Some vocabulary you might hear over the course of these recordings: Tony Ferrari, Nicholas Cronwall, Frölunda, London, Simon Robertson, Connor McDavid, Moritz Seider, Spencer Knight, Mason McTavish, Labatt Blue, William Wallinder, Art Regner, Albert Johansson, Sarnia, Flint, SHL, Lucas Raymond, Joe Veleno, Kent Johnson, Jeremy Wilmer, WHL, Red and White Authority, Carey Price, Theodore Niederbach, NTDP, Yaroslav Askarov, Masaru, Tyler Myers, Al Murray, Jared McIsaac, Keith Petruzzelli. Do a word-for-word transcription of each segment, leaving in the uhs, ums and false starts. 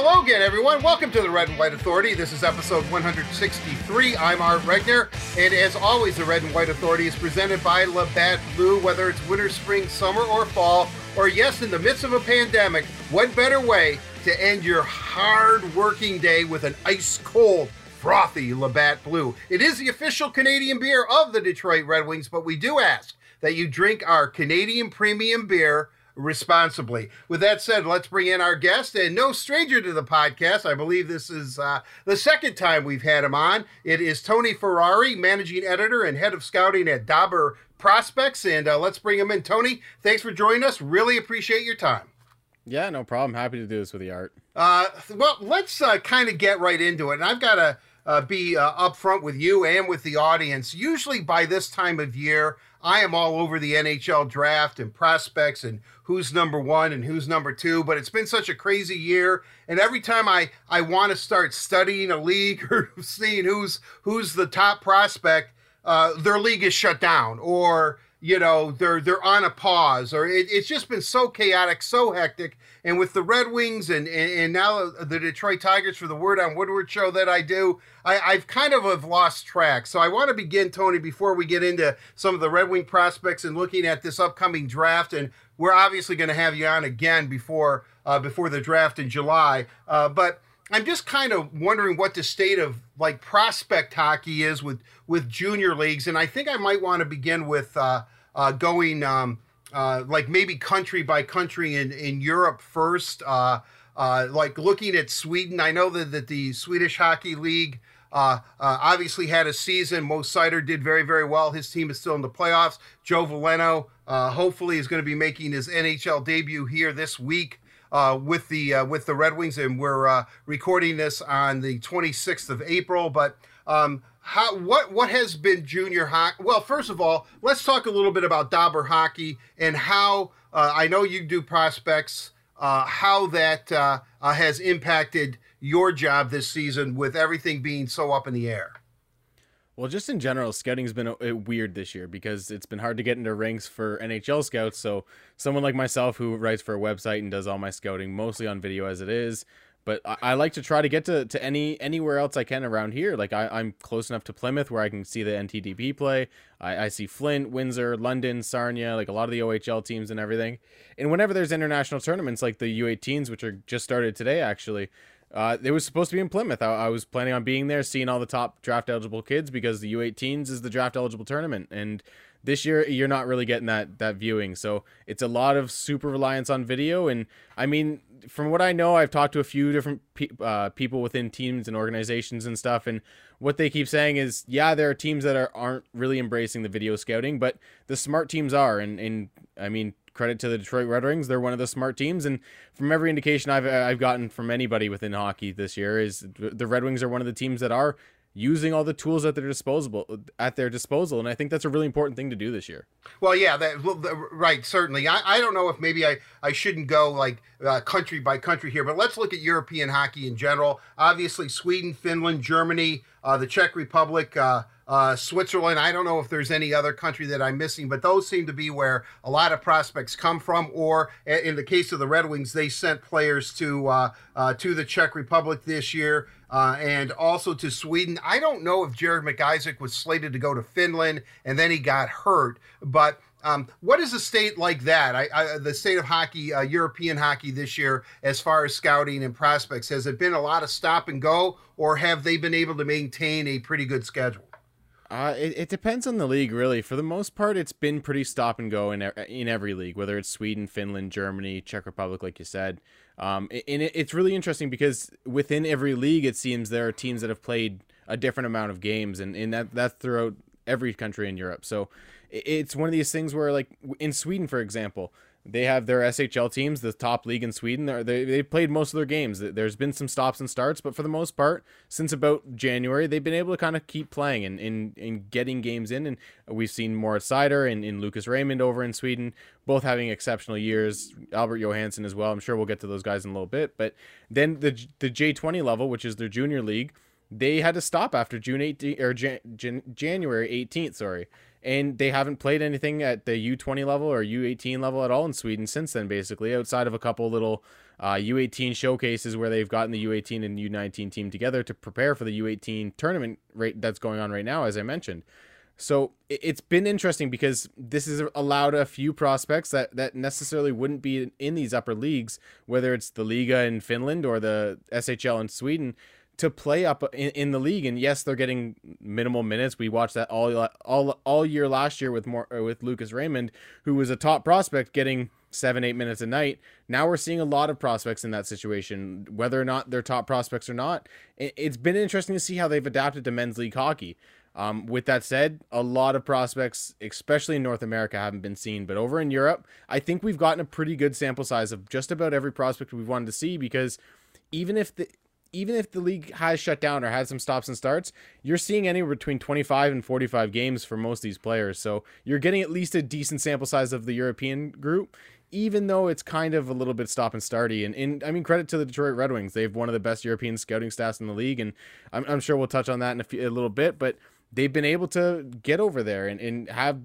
Hello again, everyone. Welcome to the Red and White Authority. This is episode one sixty-three. I'm Art Regner, and as always, the Red and White Authority is presented by Labatt Blue. Whether it's winter, spring, summer, or fall, or yes, in the midst of a pandemic, what better way to end your hard working day with an ice-cold, frothy Labatt Blue? It is the official Canadian beer of the Detroit Red Wings, but we do ask that you drink our Canadian premium beer responsibly. With that said, let's bring in our guest, and no stranger to the podcast. I believe this is uh, the second time we've had him on. It is Tony Ferrari, managing editor and head of scouting at Dobber Prospects, and uh, let's bring him in. Tony, thanks for joining us. Really appreciate your time. Yeah, no problem. Happy to do this with you, Art. Uh, well, let's uh, kind of get right into it, and I've got to uh, be uh, upfront with you and with the audience. Usually by this time of year, I am all over the N H L draft and prospects and who's number one and who's number two, but it's been such a crazy year. And every time I, I want to start studying a league or seeing who's who's the top prospect, uh, their league is shut down, or, you know, they're they're on a pause, or it, it's just been so chaotic, so hectic. And with the Red Wings and, and, and now the Detroit Tigers, for the Word on Woodward show that I do, I, I've kind of have lost track. So I want to begin, Tony, before we get into some of the Red Wing prospects and looking at this upcoming draft, and we're obviously going to have you on again before, uh, before the draft in July. Uh, but I'm just kind of wondering what the state of, like, prospect hockey is with, with junior leagues. And I think I might want to begin with uh, uh, going um, – Uh, like maybe country by country in, in Europe first, uh, uh, like looking at Sweden. I know that, that the Swedish Hockey League uh, uh, obviously had a season. Mo Sider did very, very well. His team is still in the playoffs. Joe Veleno uh, hopefully is going to be making his N H L debut here this week uh, with the uh, with the Red Wings, and we're uh, recording this on the twenty-sixth of April. But um, How, what what has been junior hockey? Well, first of all, let's talk a little bit about Dobber hockey and how, uh, I know you do prospects, uh, how that uh, uh, has impacted your job this season with everything being so up in the air. Well, just in general, scouting's been a, a weird this year because it's been hard to get into rinks for N H L scouts. So someone like myself who writes for a website and does all my scouting mostly on video as it is, but I like to try to get to, to any anywhere else I can around here. Like, I, I'm close enough to Plymouth where I can see the N T D P play. I, I see Flint, Windsor, London, Sarnia, like a lot of the O H L teams and everything. And whenever there's international tournaments like the U eighteens, which are just started today, actually, uh, it was supposed to be in Plymouth. I, I was planning on being there, seeing all the top draft-eligible kids, because the U eighteens is the draft-eligible tournament. And this year, you're not really getting that that viewing. So it's a lot of super reliance on video. And I mean, from what I know, I've talked to a few different pe uh, people within teams and organizations and stuff, and what they keep saying is, yeah, there are teams that are, aren't really embracing the video scouting, but the smart teams are. And, and I mean, credit to the Detroit Red Wings, they're one of the smart teams. And from every indication I've, I've gotten from anybody within hockey this year is the Red Wings are one of the teams that are using all the tools at their disposal, at their disposal. And I think that's a really important thing to do this year. Well, yeah, that, right. Certainly. I, I don't know if maybe I, I shouldn't go like uh, country by country here, but let's look at European hockey in general. Obviously Sweden, Finland, Germany, uh, the Czech Republic, uh, uh, Switzerland. I don't know if there's any other country that I'm missing, but those seem to be where a lot of prospects come from, or in the case of the Red Wings, they sent players to, uh, uh, to the Czech Republic this year. Uh, and also to Sweden. I don't know if Jared McIsaac was slated to go to Finland, and then he got hurt. But um, what is a state like that? I, I, the state of hockey, uh, European hockey this year, as far as scouting and prospects, has it been a lot of stop and go, or have they been able to maintain a pretty good schedule? Uh, it, it depends on the league, really. For the most part, it's been pretty stop and go in, in every league, whether it's Sweden, Finland, Germany, Czech Republic, like you said. Um, and it, it's really interesting because within every league, it seems there are teams that have played a different amount of games, and, and that, that's throughout every country in Europe. So it's one of these things where, like in Sweden, for example, they have their S H L teams, the top league in Sweden. They they played most of their games. There's been some stops and starts, but for the most part, since about January, they've been able to kind of keep playing and, and, and getting games in. And we've seen Moritz Seider and, and Lucas Raymond over in Sweden, both having exceptional years. Albert Johansson as well. I'm sure we'll get to those guys in a little bit. But then the the J twenty level, which is their junior league, they had to stop after June eighteenth or Jan, January eighteenth. Sorry. And they haven't played anything at the U twenty level or U eighteen level at all in Sweden since then, basically, outside of a couple little uh, U eighteen showcases where they've gotten the U eighteen and U nineteen team together to prepare for the U eighteen tournament rate that's going on right now, as I mentioned. So it's been interesting because this has allowed a few prospects that, that necessarily wouldn't be in these upper leagues, whether it's the Liga in Finland or the S H L in Sweden, to play up in, in the league. And yes, they're getting minimal minutes. We watched that all all all year last year with more with Lucas Raymond, who was a top prospect, getting seven, eight minutes a night. Now we're seeing a lot of prospects in that situation, whether or not they're top prospects or not. It's been interesting to see how they've adapted to men's league hockey. Um, with that said, a lot of prospects, especially in North America, haven't been seen. But over in Europe, I think we've gotten a pretty good sample size of just about every prospect we've wanted to see, because even if the even if the league has shut down or had some stops and starts, you're seeing anywhere between twenty-five and forty-five games for most of these players. So you're getting at least a decent sample size of the European group, even though it's kind of a little bit stop and starty. And, and I mean, credit to the Detroit Red Wings. They have one of the best European scouting staffs in the league. And I'm, I'm sure we'll touch on that in a, few, a little bit, but they've been able to get over there and, and have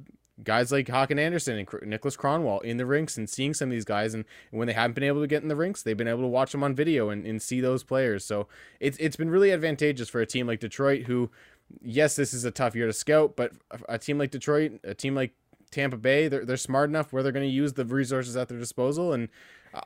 guys like Håkan Andersson and Nicholas Cronwall in the rinks and seeing some of these guys. And when they haven't been able to get in the rinks, they've been able to watch them on video and, and see those players. So it's, it's been really advantageous for a team like Detroit, who, yes, this is a tough year to scout, but a team like Detroit, a team like Tampa Bay, they're, they're smart enough where they're going to use the resources at their disposal. And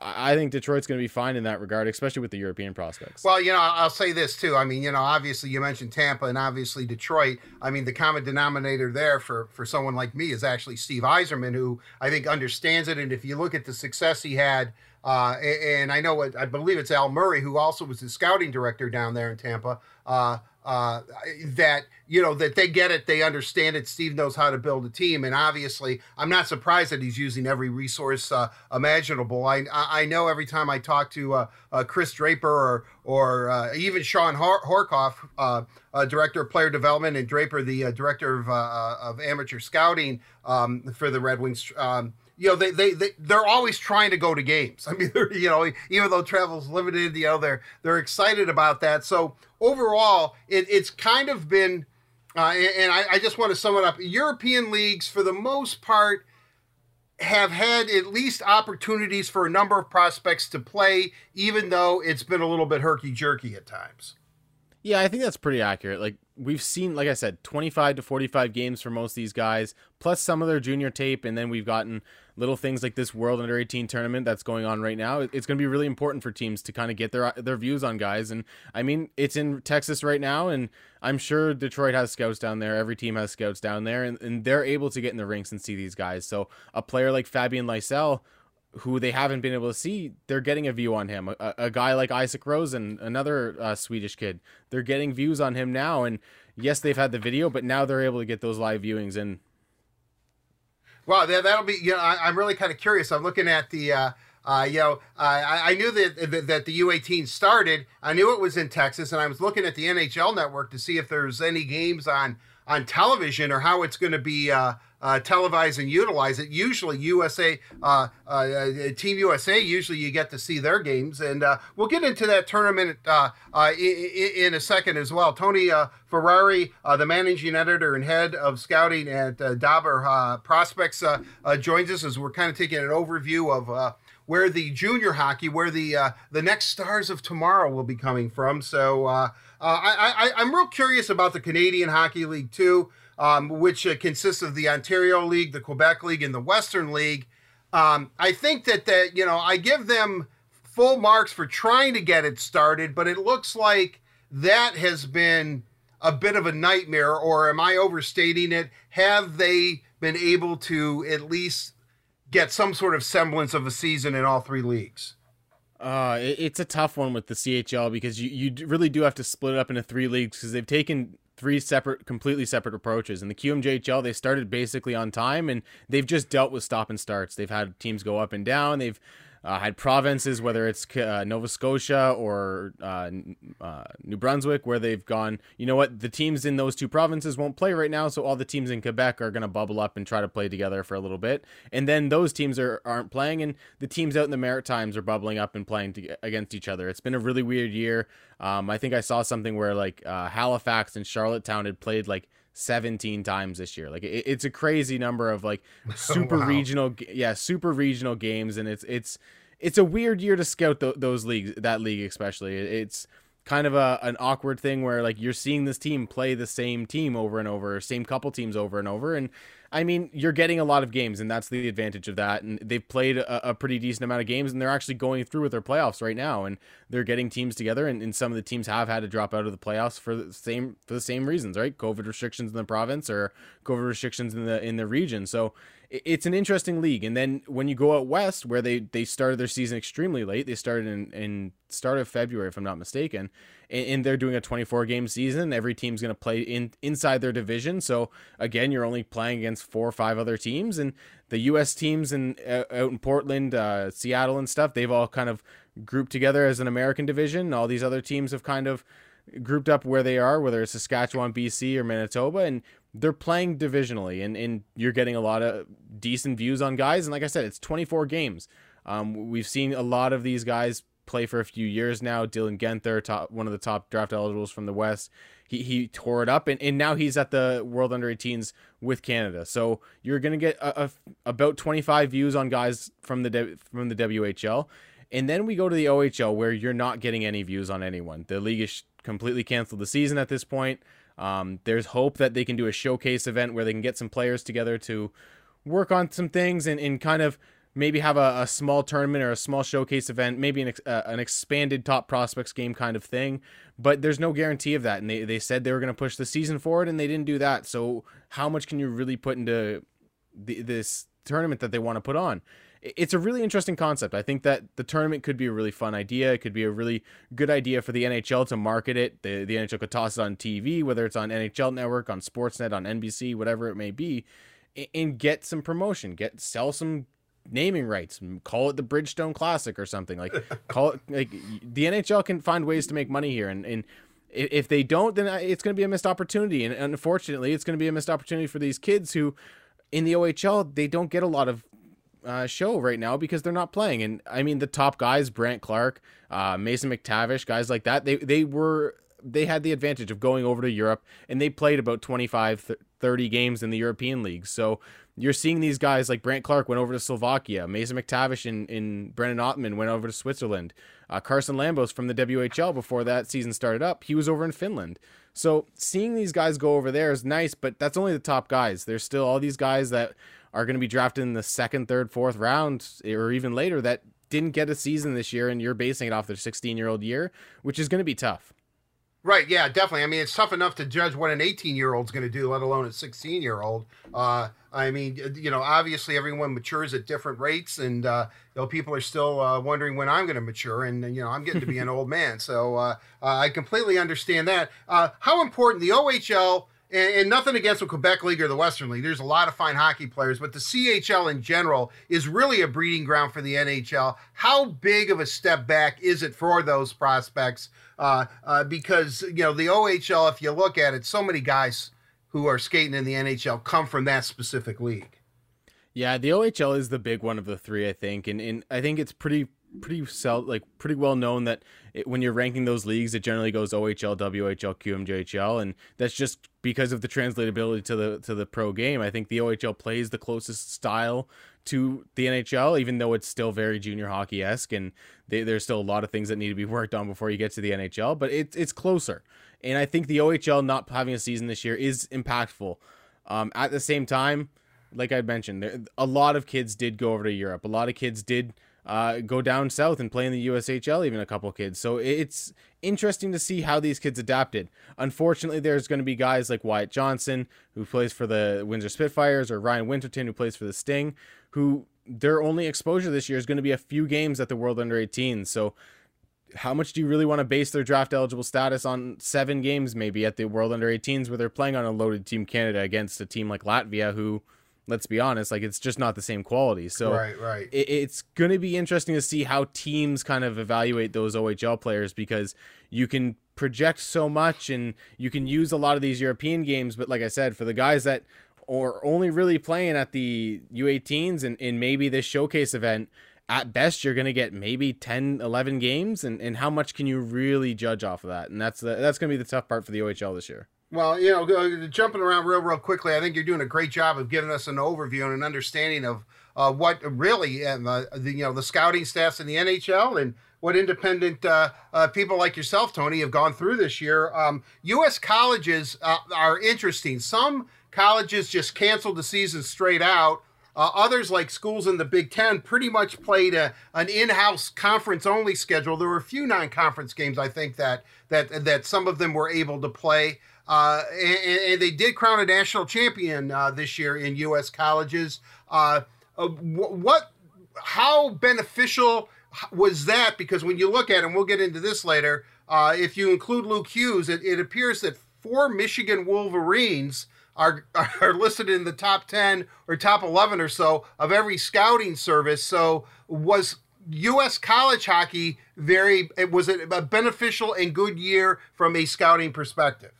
I think Detroit's going to be fine in that regard, especially with the European prospects. Well, you know, I'll say this too. I mean, you know, obviously you mentioned Tampa and obviously Detroit. I mean, the common denominator there for, for someone like me is actually Steve Yzerman, who I think understands it. And if you look at the success he had, uh, and I know what, I believe it's Al Murray, who also was the scouting director down there in Tampa, uh, Uh, that, you know, that they get it, they understand it. Steve knows how to build a team. And obviously, I'm not surprised that he's using every resource uh, imaginable. I I know every time I talk to uh, uh, Chris Draper or or uh, even Sean Hor- Horkoff, uh, uh, Director of Player Development, and Draper, the uh, Director of, uh, of Amateur Scouting um, for the Red Wings, um, you know, they, they, they, they're always trying to go to games. I mean, you know, even though travel's limited, you know, they're, they're excited about that. So overall, it, it's kind of been, uh, and I, I just want to sum it up. European leagues, for the most part, have had at least opportunities for a number of prospects to play, even though it's been a little bit herky-jerky at times. Yeah, I think that's pretty accurate. Like, we've seen, like I said, twenty-five to forty-five games for most of these guys, plus some of their junior tape. And then we've gotten little things like this World Under eighteen tournament that's going on right now. It's going to be really important for teams to kind of get their their views on guys. And I mean, it's in Texas right now, and I'm sure Detroit has scouts down there. Every team has scouts down there, and, and they're able to get in the rinks and see these guys. So a player like Fabian Lysell, who they haven't been able to see, they're getting a view on him. A, a guy like Isaac Rosen, another uh, Swedish kid, they're getting views on him now. And yes, they've had the video, but now they're able to get those live viewings in. Well, that, that'll be, you know, I, I'm really kind of curious. I'm looking at the, uh, uh, you know, I, I knew that, that, that the U eighteen started. I knew it was in Texas, and I was looking at the N H L network to see if there's any games on, on television or how it's going to be, uh, Uh, televise and utilize it. Usually U S A, uh, uh, Team U S A, usually you get to see their games. And uh, we'll get into that tournament uh, uh, in, in a second as well. Tony uh, Ferrari, uh, the managing editor and head of scouting at uh, Dobber uh, Prospects, uh, uh, joins us as we're kind of taking an overview of uh, where the junior hockey, where the uh, the next stars of tomorrow will be coming from. So uh, uh, I, I, I'm real curious about the Canadian Hockey League too. Um, which uh, consists of the Ontario League, the Quebec League, and the Western League. Um, I think that, that, you know, I give them full marks for trying to get it started, but it looks like that has been a bit of a nightmare, or am I overstating it? Have they been able to at least get some sort of semblance of a season in all three leagues? Uh, it, it's a tough one with the C H L, because you, you really do have to split it up into three leagues, because they've taken three separate, completely separate approaches. In the Q M J H L, they started basically on time, and they've just dealt with stop and starts. They've had teams go up and down. They've uh, had provinces, whether it's uh, Nova Scotia or uh, uh, New Brunswick, where they've gone, you know what, the teams in those two provinces won't play right now, so all the teams in Quebec are going to bubble up and try to play together for a little bit. And then those teams are, aren't playing, and the teams out in the Maritimes are bubbling up and playing to, against each other. It's been a really weird year. Um, I think I saw something where like uh, Halifax and Charlottetown had played like seventeen times this year. Like it, it's a crazy number of like super oh, wow. regional, yeah, super regional games, and it's it's it's a weird year to scout th- those leagues, that league especially. It, it's kind of a an awkward thing where like you're seeing this team play the same team over and over, same couple teams over and over, and I mean you're getting a lot of games, and that's the advantage of that. And they've played a, a pretty decent amount of games, and they're actually going through with their playoffs right now, and they're getting teams together, and, and some of the teams have had to drop out of the playoffs for the same for the same reasons, right? COVID restrictions in the province or COVID restrictions in the in the region. So it's an interesting league. And then when you go out west, where they, they started their season extremely late, they started in, in start of February, if I'm not mistaken, and, and they're doing a twenty-four game season. Every team's going to play in inside their division. So again, you're only playing against four or five other teams, and the U S teams and uh, out in Portland, uh, Seattle and stuff, they've all kind of grouped together as an American division. All these other teams have kind of grouped up where they are, whether it's Saskatchewan, B C or Manitoba, and they're playing divisionally, and, and you're getting a lot of decent views on guys. And like I said, it's twenty-four games. Um, we've seen a lot of these guys play for a few years now. Dylan Guenther, top, one of the top draft eligibles from the West, he he tore it up, and, and now he's at the World Under eighteens with Canada. So you're going to get a, a, about twenty-five views on guys from the from the W H L. And then we go to the O H L, where you're not getting any views on anyone. The league is completely canceled the season at this point. Um, there's hope that they can do a showcase event where they can get some players together to work on some things and, and kind of maybe have a, a small tournament or a small showcase event, maybe an, ex, uh, an expanded top prospects game kind of thing. But there's no guarantee of that. And they, they said they were going to push the season forward, and they didn't do that. So how much can you really put into the, this tournament that they want to put on? It's a really interesting concept. I think that the tournament could be a really fun idea. It could be a really good idea for the N H L to market it. The, the N H L could toss it on T V, whether it's on N H L Network, on Sportsnet, on N B C, whatever it may be, and get some promotion, get sell some naming rights, call it the Bridgestone Classic or something. Like call it, like the N H L can find ways to make money here, and and if they don't, then it's going to be a missed opportunity. And unfortunately, it's going to be a missed opportunity for these kids who, in the O H L, they don't get a lot of Uh, show right now because they're not playing. And I mean, the top guys, Brandt Clarke, uh, Mason McTavish, guys like that, they they were they had the advantage of going over to Europe, and they played about twenty-five, thirty games in the European league. So you're seeing these guys like Brandt Clarke went over to Slovakia, Mason McTavish and, and Brennan Ottman went over to Switzerland, uh, Carson Lambos from the W H L before that season started up, he was over in Finland. So seeing these guys go over there is nice, but that's only the top guys. There's still all these guys that are going to be drafted in the second, third, fourth round, or even later, that didn't get a season this year, and you're basing it off their sixteen-year-old year, which is going to be tough. Right, yeah, definitely. I mean, it's tough enough to judge what an eighteen-year-old's going to do, let alone a sixteen-year-old. Uh, I mean, you know, obviously everyone matures at different rates, and uh, you know, people are still uh, wondering when I'm going to mature, and, you know, I'm getting to be an old man, so uh, I completely understand that. Uh, how important the O H L... And, and nothing against the Quebec League or the Western League. There's a lot of fine hockey players, but the C H L in general is really a breeding ground for the N H L. How big of a step back is it for those prospects? Uh, uh, because, you know, the O H L, if you look at it, so many guys who are skating in the N H L come from that specific league. Yeah, the O H L is the big one of the three, I think. And, and I think it's pretty... pretty sell like pretty well known that it, when you're ranking those leagues, it generally goes O H L, W H L, Q M J H L, and that's just because of the translatability to the to the pro game. I think the O H L plays the closest style to the N H L, even though it's still very junior hockey-esque, and they, there's still a lot of things that need to be worked on before you get to the N H L, but it, it's closer. And I think the O H L not having a season this year is impactful. Um, at the same time, like I mentioned, there, a lot of kids did go over to Europe. A lot of kids did Uh, go down south and play in the U S H L, even a couple kids. So it's interesting to see how these kids adapted. Unfortunately, there's going to be guys like Wyatt Johnson, who plays for the Windsor Spitfires, or Ryan Winterton, who plays for the Sting, who their only exposure this year is going to be a few games at the World Under eighteens. So how much do you really want to base their draft eligible status on seven games maybe at the World Under eighteens, where they're playing on a loaded Team Canada against a team like Latvia, who... let's be honest, like it's just not the same quality. So right, right. It, it's going to be interesting to see how teams kind of evaluate those O H L players, because you can project so much and you can use a lot of these European games. But like I said, for the guys that are only really playing at the U eighteens and, and maybe this showcase event, at best, you're going to get maybe ten, eleven games. And, and how much can you really judge off of that? And that's the, that's going to be the tough part for the O H L this year. Well, you know, jumping around real, real quickly, I think you're doing a great job of giving us an overview and an understanding of uh, what really, and uh, the, you know, the scouting staffs in the N H L and what independent uh, uh, people like yourself, Tony, have gone through this year. Um, U S colleges uh, are interesting. Some colleges just canceled the season straight out. Uh, others, like schools in the Big Ten, pretty much played a, an in-house conference-only schedule. There were a few non-conference games, I think, that that that some of them were able to play. Uh, and, and they did crown a national champion uh, this year in U S colleges. Uh, what, how beneficial was that? Because when you look at it, and we'll get into this later, uh, if you include Luke Hughes, it, it appears that four Michigan Wolverines Are, are listed in the top ten or top eleven or so of every scouting service. So was U S college hockey very, was it a beneficial and good year from a scouting perspective?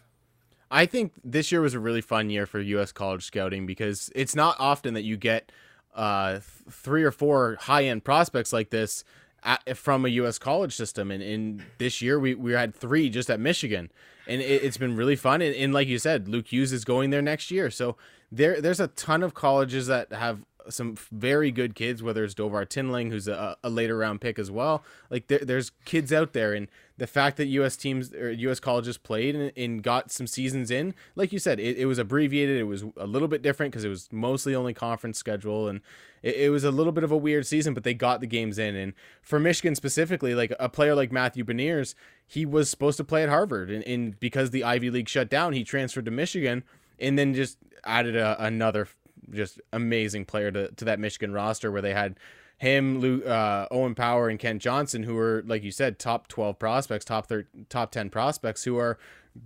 I think this year was a really fun year for U S college scouting because it's not often that you get uh, three or four high-end prospects like this at, from a U S college system. And in this year, we, we had three just at Michigan. And it, it's been really fun. And, and like you said, Luke Hughes is going there next year. So there, there's a ton of colleges that have some very good kids, whether it's Dovar Tinling, who's a, a later round pick as well. Like there, there's kids out there. And the fact that U S teams or U S colleges played and, and got some seasons in, like you said, it, it was abbreviated. It was a little bit different because it was mostly only conference schedule. And it, it was a little bit of a weird season, but they got the games in. And for Michigan specifically, like a player like Matthew Beniers, he was supposed to play at Harvard. And, and because the Ivy League shut down, he transferred to Michigan and then just added a, another just amazing player to, to that Michigan roster where they had him, Lou, uh, Owen Power, and Kent Johnson, who were, like you said, top twelve prospects, top thir- top ten prospects who are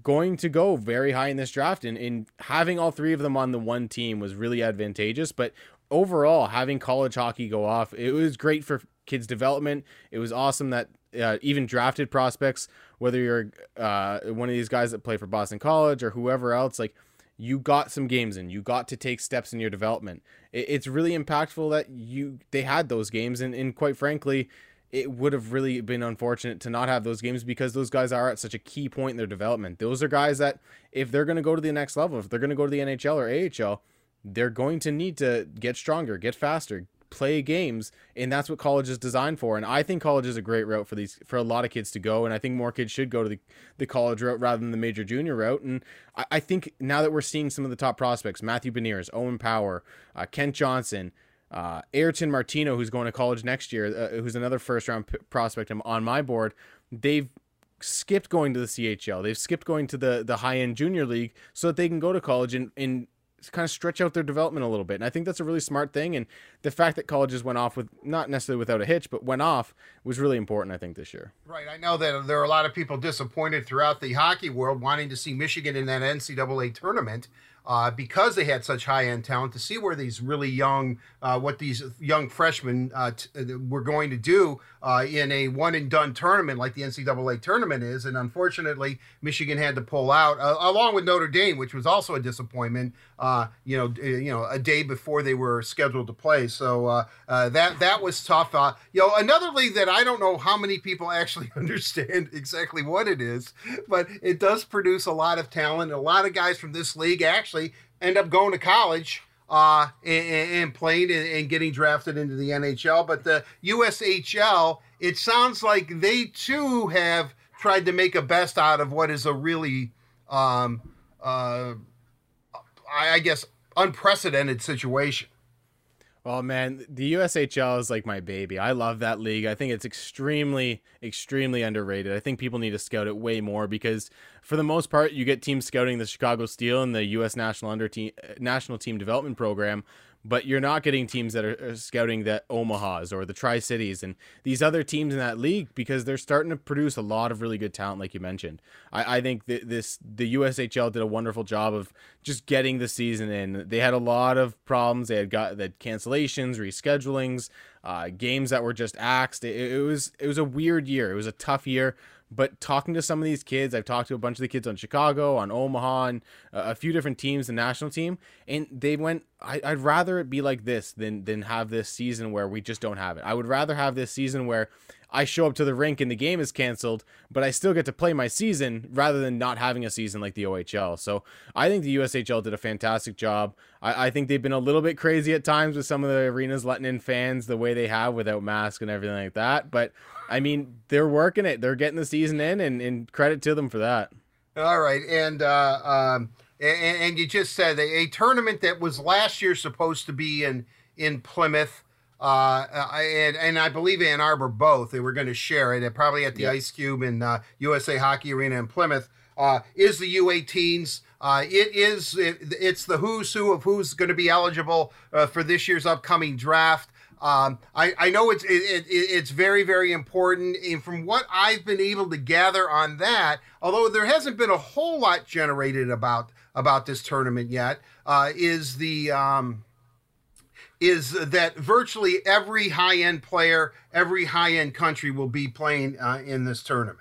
going to go very high in this draft. And, and having all three of them on the one team was really advantageous. But overall, having college hockey go off, it was great for kids' development. It was awesome that uh, even drafted prospects, whether you're uh, one of these guys that play for Boston College or whoever else, like, you got some games in. You got to take steps in your development. It's really impactful that you they had those games, and, and quite frankly, it would have really been unfortunate to not have those games because those guys are at such a key point in their development. Those are guys that if they're going to go to the next level, if they're going to go to the N H L or A H L, they're going to need to get stronger, get faster, play games, and that's what college is designed for. And I think college is a great route for these for a lot of kids to go, and I think more kids should go to the, the college route rather than the major junior route. And I, I think now that we're seeing some of the top prospects, Matthew Beniers, Owen Power, uh, Kent Johnson, uh, Ayrton Martino, who's going to college next year, uh, who's another first-round p- prospect on my board, they've skipped going to the C H L. They've skipped going to the, the high-end junior league so that they can go to college and, and kind of stretch out their development a little bit. And I think that's a really smart thing. And the fact that colleges went off with, not necessarily without a hitch, but went off was really important, I think, this year. Right. I know that there are a lot of people disappointed throughout the hockey world wanting to see Michigan in that N C double A tournament uh, because they had such high-end talent, to see where these really young, uh, what these young freshmen uh, t- were going to do uh, in a one-and-done tournament like the N C double A tournament is. And unfortunately, Michigan had to pull out, uh, along with Notre Dame, which was also a disappointment, uh, you know, you know, a day before they were scheduled to play. So uh, uh, that that was tough. Uh, you know, another league that I don't know how many people actually understand exactly what it is, but it does produce a lot of talent. A lot of guys from this league actually end up going to college uh, and, and playing and, and getting drafted into the N H L. But the U S H L, it sounds like they too have tried to make a best out of what is a really, um, uh, I guess, unprecedented situation. Well, man, the U S H L is like my baby. I love that league. I think it's extremely, extremely underrated. I think people need to scout it way more because, for the most part, you get teams scouting the Chicago Steel and the U S National Under Team National Team Development Program, but you're not getting teams that are scouting the Omahas or the Tri-Cities and these other teams in that league because they're starting to produce a lot of really good talent, like you mentioned. I, I think that this the U S H L did a wonderful job of just getting the season in. They had a lot of problems. They had got that cancellations, reschedulings, uh, games that were just axed. It, it was it was a weird year. It was a tough year. But talking to some of these kids, I've talked to a bunch of the kids on Chicago, on Omaha, and uh, a few different teams, the national team, and they went I, I'd rather it be like this than than have this season where we just don't have it. I would rather have this season where I show up to the rink and the game is canceled, but I still get to play my season rather than not having a season like the O H L. So I think the U S H L did a fantastic job. I, I think they've been a little bit crazy at times with some of the arenas letting in fans the way they have without masks and everything like that. But, I mean, they're working it. They're getting the season in, and, and credit to them for that. All right, and uh, um, and, and you just said a, a tournament that was last year supposed to be in, in Plymouth, Uh, and, and I believe Ann Arbor both. They were going to share it, probably at the yep. Ice Cube in uh, U S A Hockey Arena in Plymouth. Uh, is the U eighteens. Uh, it is. It, it's the who's who of who's going to be eligible uh, for this year's upcoming draft. Um, I, I know it's it, it, it's very, very important. And from what I've been able to gather on that, although there hasn't been a whole lot generated about about this tournament yet, uh, is the um, is that virtually every high-end player, every high-end country will be playing uh, in this tournament.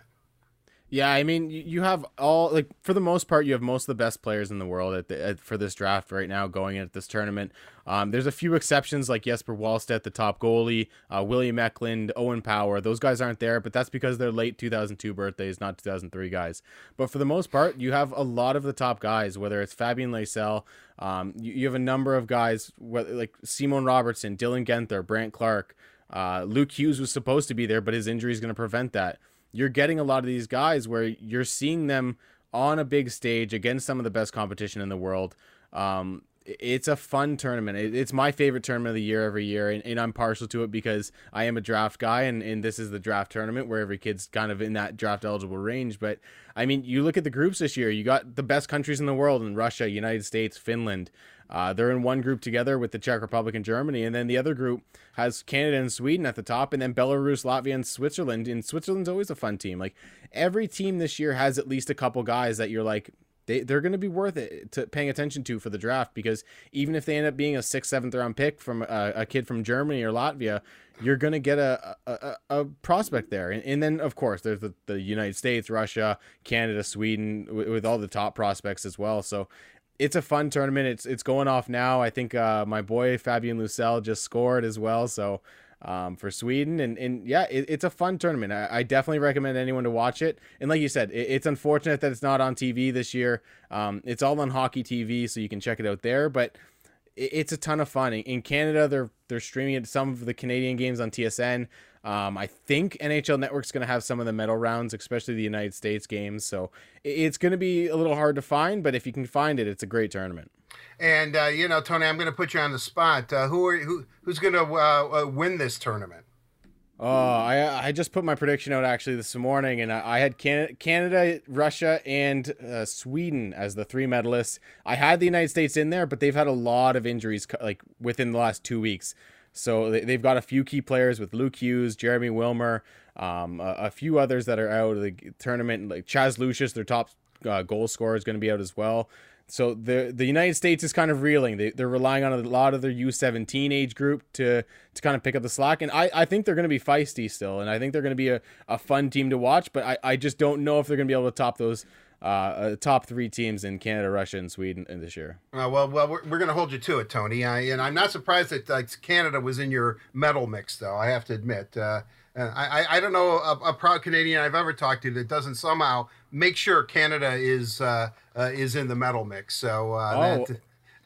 Yeah, I mean, you have all, like, for the most part, you have most of the best players in the world at the, at, for this draft right now going at this tournament. Um, there's a few exceptions like Jesper Wallstedt, the top goalie, uh, William Eklund, Owen Power. Those guys aren't there, but that's because they're late two thousand two birthdays, not two thousand three guys. But for the most part, you have a lot of the top guys, whether it's Fabian Lysell. Um, you, you have a number of guys whether, like Simon Robertson, Dylan Guenther, Brandt Clarke. Uh, Luke Hughes was supposed to be there, but his injury is going to prevent that. You're getting a lot of these guys where you're seeing them on a big stage against some of the best competition in the world. Um, it's a fun tournament. It's my favorite tournament of the year every year, and, and I'm partial to it because I am a draft guy, and, and this is the draft tournament where every kid's kind of in that draft-eligible range. But, I mean, you look at the groups this year. You got the best countries in the world in Russia, United States, Finland. Uh, they're in one group together with the Czech Republic and Germany, and then the other group has Canada and Sweden at the top, and then Belarus, Latvia, and Switzerland. And Switzerland's always a fun team. Like, every team this year has at least a couple guys that you're like, they, they're going to be worth it to paying attention to for the draft, because even if they end up being a sixth, seventh round pick from a, a kid from Germany or Latvia, you're going to get a, a, a prospect there. And, and then, of course, there's the, the United States, Russia, Canada, Sweden, w- with all the top prospects as well. So it's a fun tournament. It's it's going off now. I think uh, my boy Fabian Lysell just scored as well. So um, for Sweden, and and yeah, it, it's a fun tournament. I, I definitely recommend anyone to watch it. And like you said, it, it's unfortunate that it's not on T V this year. Um, it's all on Hockey T V, so you can check it out there. But it, it's a ton of fun. In Canada, they're they're streaming it, some of the Canadian games on T S N. Um, I think N H L Network's going to have some of the medal rounds, especially the United States games. So it's going to be a little hard to find, but if you can find it, it's a great tournament. And, uh, you know, Tony, I'm going to put you on the spot. Uh, who are who? Who's going to uh, win this tournament? Oh, I I just put my prediction out actually this morning, and I, I had Canada, Canada, Russia, and uh, Sweden as the three medalists. I had the United States in there, but they've had a lot of injuries like within the last two weeks. So they've got a few key players with Luke Hughes, Jeremy Wilmer, um, a, a few others that are out of the tournament. Like Chaz Lucius, their top uh, goal scorer, is going to be out as well. So the the United States is kind of reeling. They, they're relying on a lot of their U seventeen age group to to kind of pick up the slack. And I, I think they're going to be feisty still. And I think they're going to be a, a fun team to watch. But I, I just don't know if they're going to be able to top those Uh, top three teams in Canada, Russia, and Sweden this year. Uh, well, well, we're, we're going to hold you to it, Tony. I, and I'm not surprised that uh, Canada was in your medal mix, though. I have to admit, uh, I, I don't know a, a proud Canadian I've ever talked to that doesn't somehow make sure Canada is uh, uh, is in the medal mix. So uh, oh. that.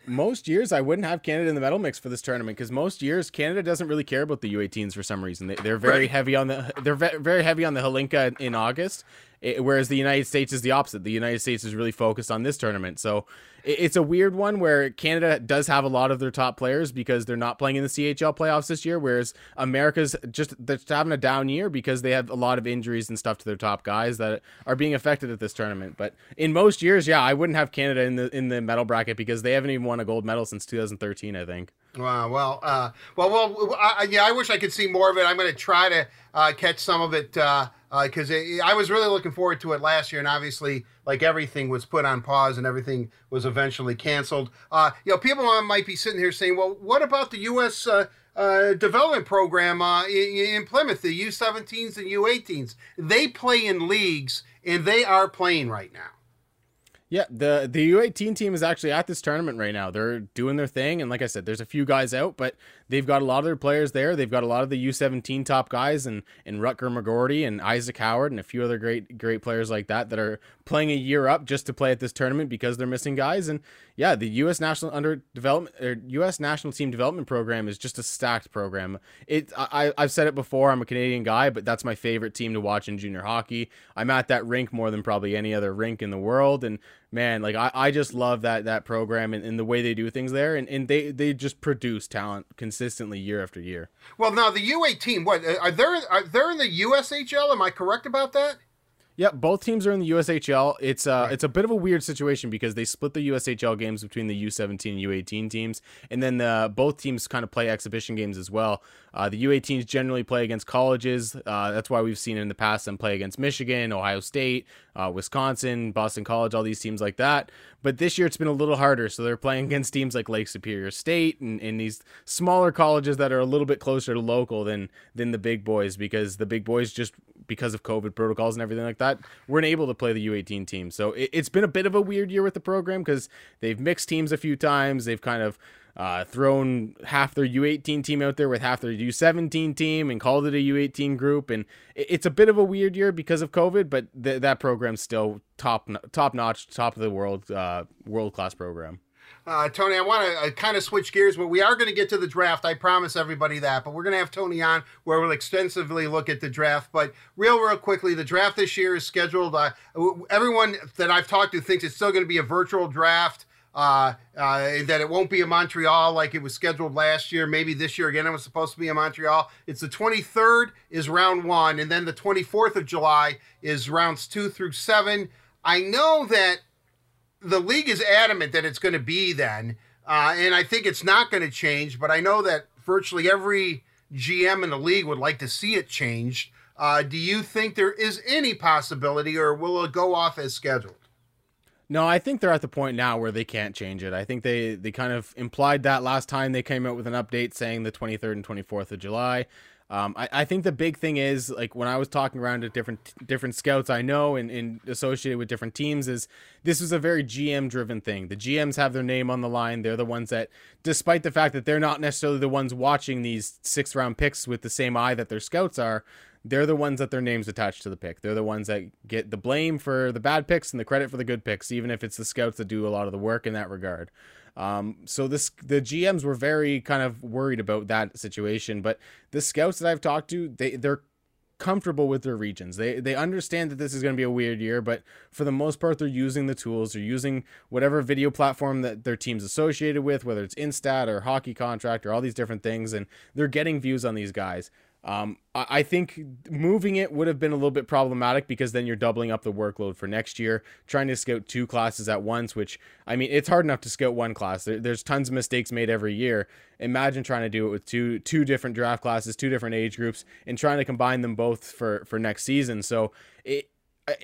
Most years I wouldn't have Canada in the medal mix for this tournament, because most years Canada doesn't really care about the U eighteens for some reason. They, they're very right. heavy on the they're ve- very heavy on the Helinka in August, it, whereas the United States is the opposite. The United States is really focused on this tournament, so it, it's a weird one where Canada does have a lot of their top players because they're not playing in the C H L playoffs this year, whereas America's just they're just having a down year because they have a lot of injuries and stuff to their top guys that are being affected at this tournament. But in most years, yeah, I wouldn't have Canada in the in the medal bracket because they haven't even won a gold medal since two thousand thirteen, I think. Wow. Well, uh, well, well, I, yeah, I wish I could see more of it. I'm going to try to uh, catch some of it because uh, uh, I was really looking forward to it last year. And obviously, like, everything was put on pause and everything was eventually canceled. Uh, you know, people might be sitting here saying, well, what about the U S uh, uh, development program uh, in, in Plymouth, the U seventeens and U eighteens? They play in leagues and they are playing right now. Yeah, the the U eighteen team is actually at this tournament right now. They're doing their thing, and like I said, there's a few guys out, but they've got a lot of their players there. They've got a lot of the U seventeen top guys, and and Rutger McGordy and Isaac Howard and a few other great great players like that that are playing a year up just to play at this tournament because they're missing guys. And yeah, the U S National Under Development or U S National Team Development Program is just a stacked program. It I I've said it before. I'm a Canadian guy, but that's my favorite team to watch in junior hockey. I'm at that rink more than probably any other rink in the world, and man, like I, I just love that that program and, and the way they do things there, and, and they they just produce talent consistently year after year. Well, now the U eighteen, what are they are they in the U S H L? Am I correct about that? Yeah, both teams are in the U S H L. It's uh, right. It's a bit of a weird situation because they split the U S H L games between the U seventeen and U eighteen teams, and then the, both teams kind of play exhibition games as well. Uh, the U eighteens generally play against colleges. Uh, that's why we've seen in the past them play against Michigan, Ohio State, uh, Wisconsin, Boston College, all these teams like that. But this year it's been a little harder, so they're playing against teams like Lake Superior State and, and these smaller colleges that are a little bit closer to local than than the big boys, because the big boys just because of COVID protocols and everything like that, that weren't able to play the U eighteen team. So it, it's been a bit of a weird year with the program because they've mixed teams a few times. They've kind of uh, thrown half their U eighteen team out there with half their U seventeen team and called it a U eighteen group. And it, it's a bit of a weird year because of COVID, but th that program's still top, top notch, top of the world, uh, world-class program. Uh, Tony, I want to uh, kind of switch gears, but we are going to get to the draft. I promise everybody that, but we're going to have Tony on where we'll extensively look at the draft. But real, real quickly, the draft this year is scheduled. Uh, everyone that I've talked to thinks it's still going to be a virtual draft, uh, uh, that it won't be in Montreal like it was scheduled last year. Maybe this year again, it was supposed to be in Montreal. It's the twenty-third is round one, and then the twenty-fourth of July is rounds two through seven. I know that the league is adamant that it's going to be then, uh, and I think it's not going to change, but I know that virtually every G M in the league would like to see it changed. Uh, do you think there is any possibility, or will it go off as scheduled? No, I think they're at the point now where they can't change it. I think they, they kind of implied that last time they came out with an update saying the twenty-third and twenty-fourth of July. Um, I, I think the big thing is, like, when I was talking around to different different scouts I know and, and associated with different teams, is this is a very G M-driven thing. The G Ms have their name on the line. They're the ones that, despite the fact that they're not necessarily the ones watching these sixth round picks with the same eye that their scouts are, they're the ones that their name's attached to the pick. They're the ones that get the blame for the bad picks and the credit for the good picks, even if it's the scouts that do a lot of the work in that regard. Um, so this, the G Ms were very kind of worried about that situation, but the scouts that I've talked to, they they're comfortable with their regions. They, they understand that this is going to be a weird year, but for the most part, they're using the tools. They're using whatever video platform that their team's associated with, whether it's Instat or Hockey Contract or all these different things. And they're getting views on these guys. Um, I think moving it would have been a little bit problematic because then you're doubling up the workload for next year, trying to scout two classes at once, which, I mean, it's hard enough to scout one class. There, there's tons of mistakes made every year. Imagine trying to do it with two, two different draft classes, two different age groups, and trying to combine them both for, for next season. So it,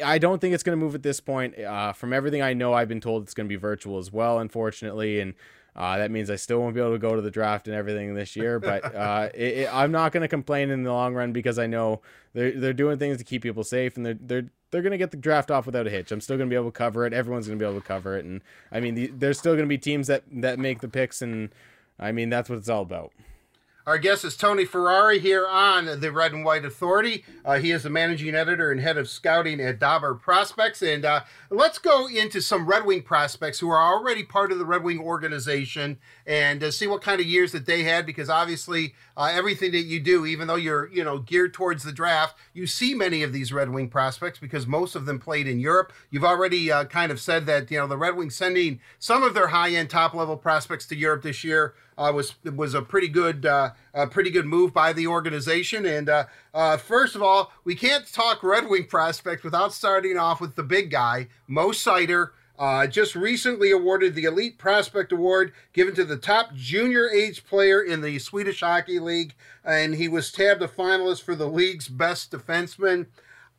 I don't think it's going to move at this point. Uh, from everything I know, I've been told it's going to be virtual as well, unfortunately. And, Uh, that means I still won't be able to go to the draft and everything this year, but uh, it, it, I'm not going to complain in the long run because I know they're, they're doing things to keep people safe, and they're, they're, they're going to get the draft off without a hitch. I'm still going to be able to cover it. Everyone's going to be able to cover it. And I mean, the, there's still going to be teams that, that make the picks. And I mean, that's what it's all about. Our guest is Tony Ferrari here on the Red and White Authority. Uh, he is the managing editor and head of scouting at Dobber Prospects. And uh, let's go into some Red Wing prospects who are already part of the Red Wing organization and uh, see what kind of years that they had, because obviously uh, everything that you do, even though you're you know geared towards the draft, you see many of these Red Wing prospects because most of them played in Europe. You've already uh, kind of said that you know the Red Wing sending some of their high-end top-level prospects to Europe this year Uh, was was a pretty good uh, a pretty good move by the organization. And uh, uh, first of all, we can't talk Red Wing prospects without starting off with the big guy, Mo Sider, uh, just recently awarded the Elite Prospect Award given to the top junior age player in the Swedish Hockey League, and he was tabbed a finalist for the league's best defenseman.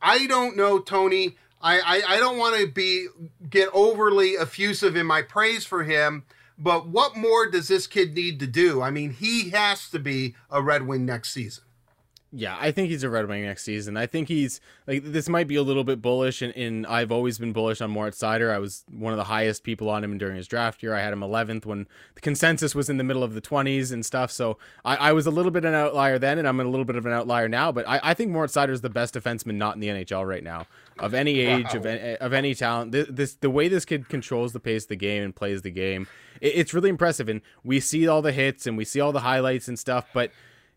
I don't know, Tony. I I, I don't want to be get overly effusive in my praise for him, but what more does this kid need to do? I mean, he has to be a Red Wing next season. Yeah, I think he's a Red Wing next season. I think he's like, this might be a little bit bullish, and, and I've always been bullish on Moritz Seider. I was one of the highest people on him during his draft year. I had him eleventh when the consensus was in the middle of the twenties and stuff. So I, I was a little bit an outlier then, and I'm a little bit of an outlier now. But I, I think Moritz Seider is the best defenseman not in the N H L right now, of any age, wow. of any, of any talent. This, this the way this kid controls the pace of the game and plays the game, it, it's really impressive. And we see all the hits and we see all the highlights and stuff, but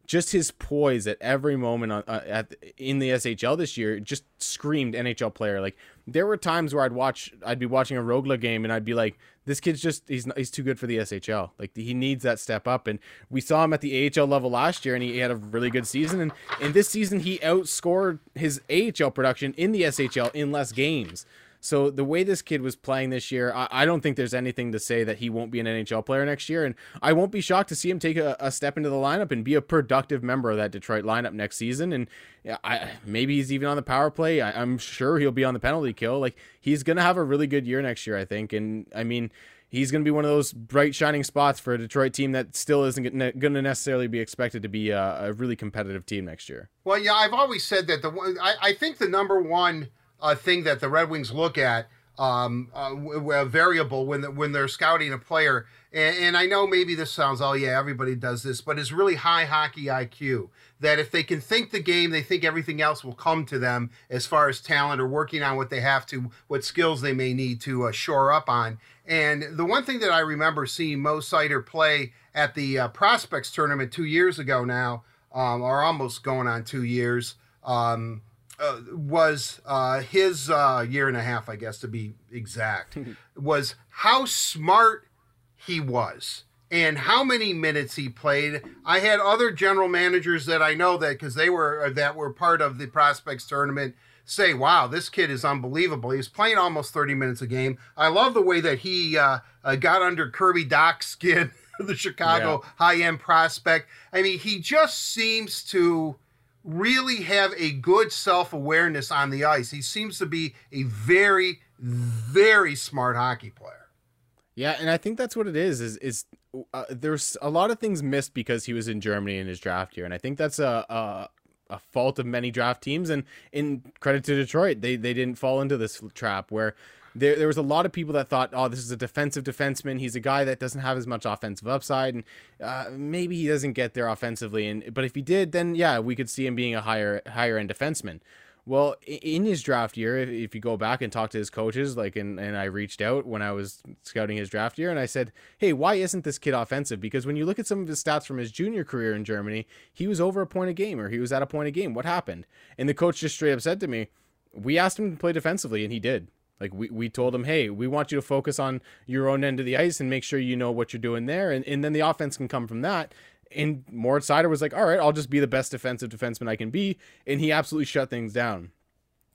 just his poise at every moment on, uh, at in the S H L this year just screamed N H L player. Like, there were times where I'd watch, I'd be watching a Rogla game and I'd be like, this kid's just, he's he's too good for the S H L. Like, he needs that step up. And we saw him at the A H L level last year, and he had a really good season. And in this season, he outscored his A H L production in the S H L in less games. So the way this kid was playing this year, I, I don't think there's anything to say that he won't be an N H L player next year. And I won't be shocked to see him take a, a step into the lineup and be a productive member of that Detroit lineup next season. And I, maybe he's even on the power play. I, I'm sure he'll be on the penalty kill. Like, he's going to have a really good year next year, I think. And I mean, he's going to be one of those bright shining spots for a Detroit team that still isn't going to necessarily be expected to be a, a really competitive team next year. Well, yeah, I've always said that the one, I, I think the number one, a thing that the Red Wings look at, um, a variable when the, when they're scouting a player, and, and I know maybe this sounds, oh yeah, everybody does this, but it's really high hockey I Q. That if they can think the game, they think everything else will come to them as far as talent or working on what they have to, what skills they may need to uh, shore up on. And the one thing that I remember seeing Mo Sider play at the uh, Prospects tournament two years ago now, um, or almost going on two years. Um, Uh, was uh, his uh, year and a half, I guess, to be exact, was how smart he was and how many minutes he played. I had other general managers that I know that, because they were that were part of the Prospects tournament, say, wow, this kid is unbelievable. He's playing almost thirty minutes a game. I love the way that he uh, uh, got under Kirby Doc's skin, the Chicago yeah. high-end prospect. I mean, he just seems to really have a good self-awareness on the ice. He seems to be a very, very smart hockey player. Yeah, and I think that's what it is, is, is uh, there's a lot of things missed because he was in Germany in his draft year, and I think that's a, a a fault of many draft teams, and in credit to Detroit, they they didn't fall into this trap where There, there was a lot of people that thought, oh, this is a defensive defenseman. He's a guy that doesn't have as much offensive upside, and uh, maybe he doesn't get there offensively. And but if he did, then yeah, we could see him being a higher, higher end defenseman. Well, in his draft year, if you go back and talk to his coaches, like, and, and I reached out when I was scouting his draft year, and I said, hey, why isn't this kid offensive? Because when you look at some of his stats from his junior career in Germany, he was over a point a game, or he was at a point a game. What happened? And the coach just straight up said to me, we asked him to play defensively, and he did. Like, we, we told him, hey, we want you to focus on your own end of the ice and make sure you know what you're doing there. And, and then the offense can come from that. And Moritz Seider was like, all right, I'll just be the best defensive defenseman I can be. And he absolutely shut things down.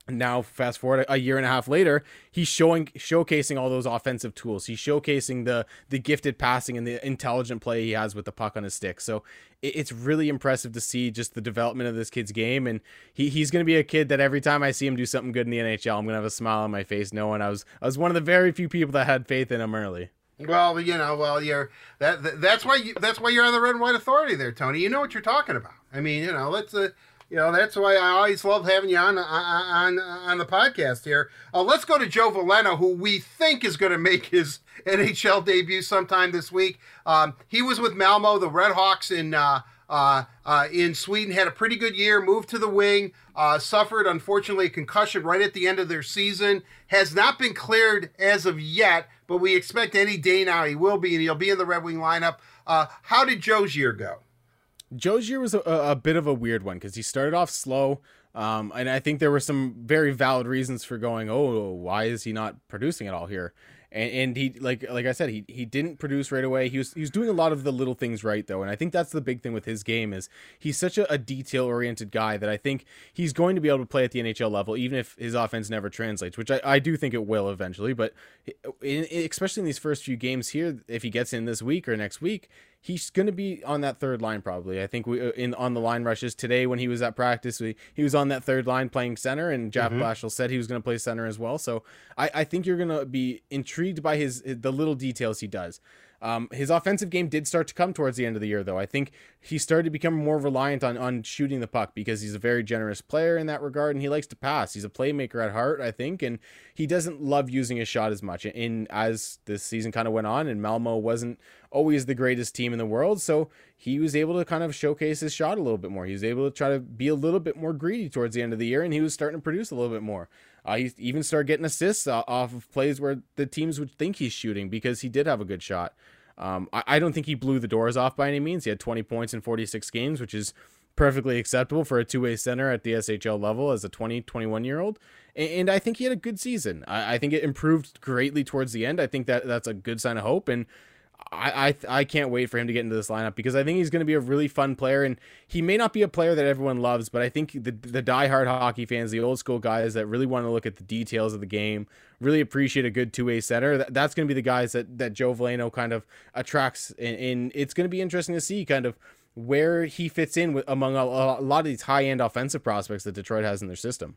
And now, fast forward a year and a half later, he's showing showcasing all those offensive tools. He's showcasing the the gifted passing and the intelligent play he has with the puck on his stick. So it, it's really impressive to see just the development of this kid's game. And he, he's going to be a kid that every time I see him do something good in the N H L, I'm going to have a smile on my face knowing I was I was one of the very few people that had faith in him early. Well, you know, well, you're that, that that's why you, that's why you're on the Red and White Authority there, Tony. You know what you're talking about. I mean, you know, let's. Uh, You know, that's why I always love having you on on on the podcast here. Uh, let's go to Joe Veleno, who we think is going to make his N H L debut sometime this week. Um, he was with Malmo, the Red Hawks in uh, uh, uh, in Sweden, had a pretty good year, moved to the wing, uh, suffered, unfortunately, a concussion right at the end of their season, has not been cleared as of yet, but we expect any day now he will be, and he'll be in the Red Wing lineup. Uh, how did Joe's year go? Joe's year was a, a bit of a weird one because he started off slow, um, and I think there were some very valid reasons for going, oh, why is he not producing at all here? And, and he, like like I said, he he didn't produce right away. He was he was doing a lot of the little things right, though, and I think that's the big thing with his game is he's such a, a detail-oriented guy that I think he's going to be able to play at the N H L level, even if his offense never translates, which I, I do think it will eventually. But in, especially in these first few games here, if he gets in this week or next week, he's going to be on that third line probably. I think we in on the line rushes today when he was at practice, we, he was on that third line playing center, and Jeff mm-hmm. Blashill said he was going to play center as well. So I, I think you're going to be intrigued by his the little details he does. Um, his offensive game did start to come towards the end of the year, though. I think he started to become more reliant on, on shooting the puck because he's a very generous player in that regard, and he likes to pass. He's a playmaker at heart, I think, and he doesn't love using his shot as much. In as this season kind of went on, and Malmo wasn't always the greatest team in the world, so he was able to kind of showcase his shot a little bit more. He was able to try to be a little bit more greedy towards the end of the year, and he was starting to produce a little bit more. Uh, he even started getting assists uh, off of plays where the teams would think he's shooting because he did have a good shot. Um, I, I don't think he blew the doors off by any means. He had twenty points in forty-six games, which is perfectly acceptable for a two-way center at the S H L level as a twenty, twenty-one-year-old. And, and I think he had a good season. I, I think it improved greatly towards the end. I think that that's a good sign of hope. And I, I I can't wait for him to get into this lineup because I think he's going to be a really fun player, and he may not be a player that everyone loves, but I think the the diehard hockey fans, the old school guys that really want to look at the details of the game, really appreciate a good two-way center. That, that's going to be the guys that, that Joe Veleno kind of attracts, and, and it's going to be interesting to see kind of where he fits in with among a, a lot of these high-end offensive prospects that Detroit has in their system.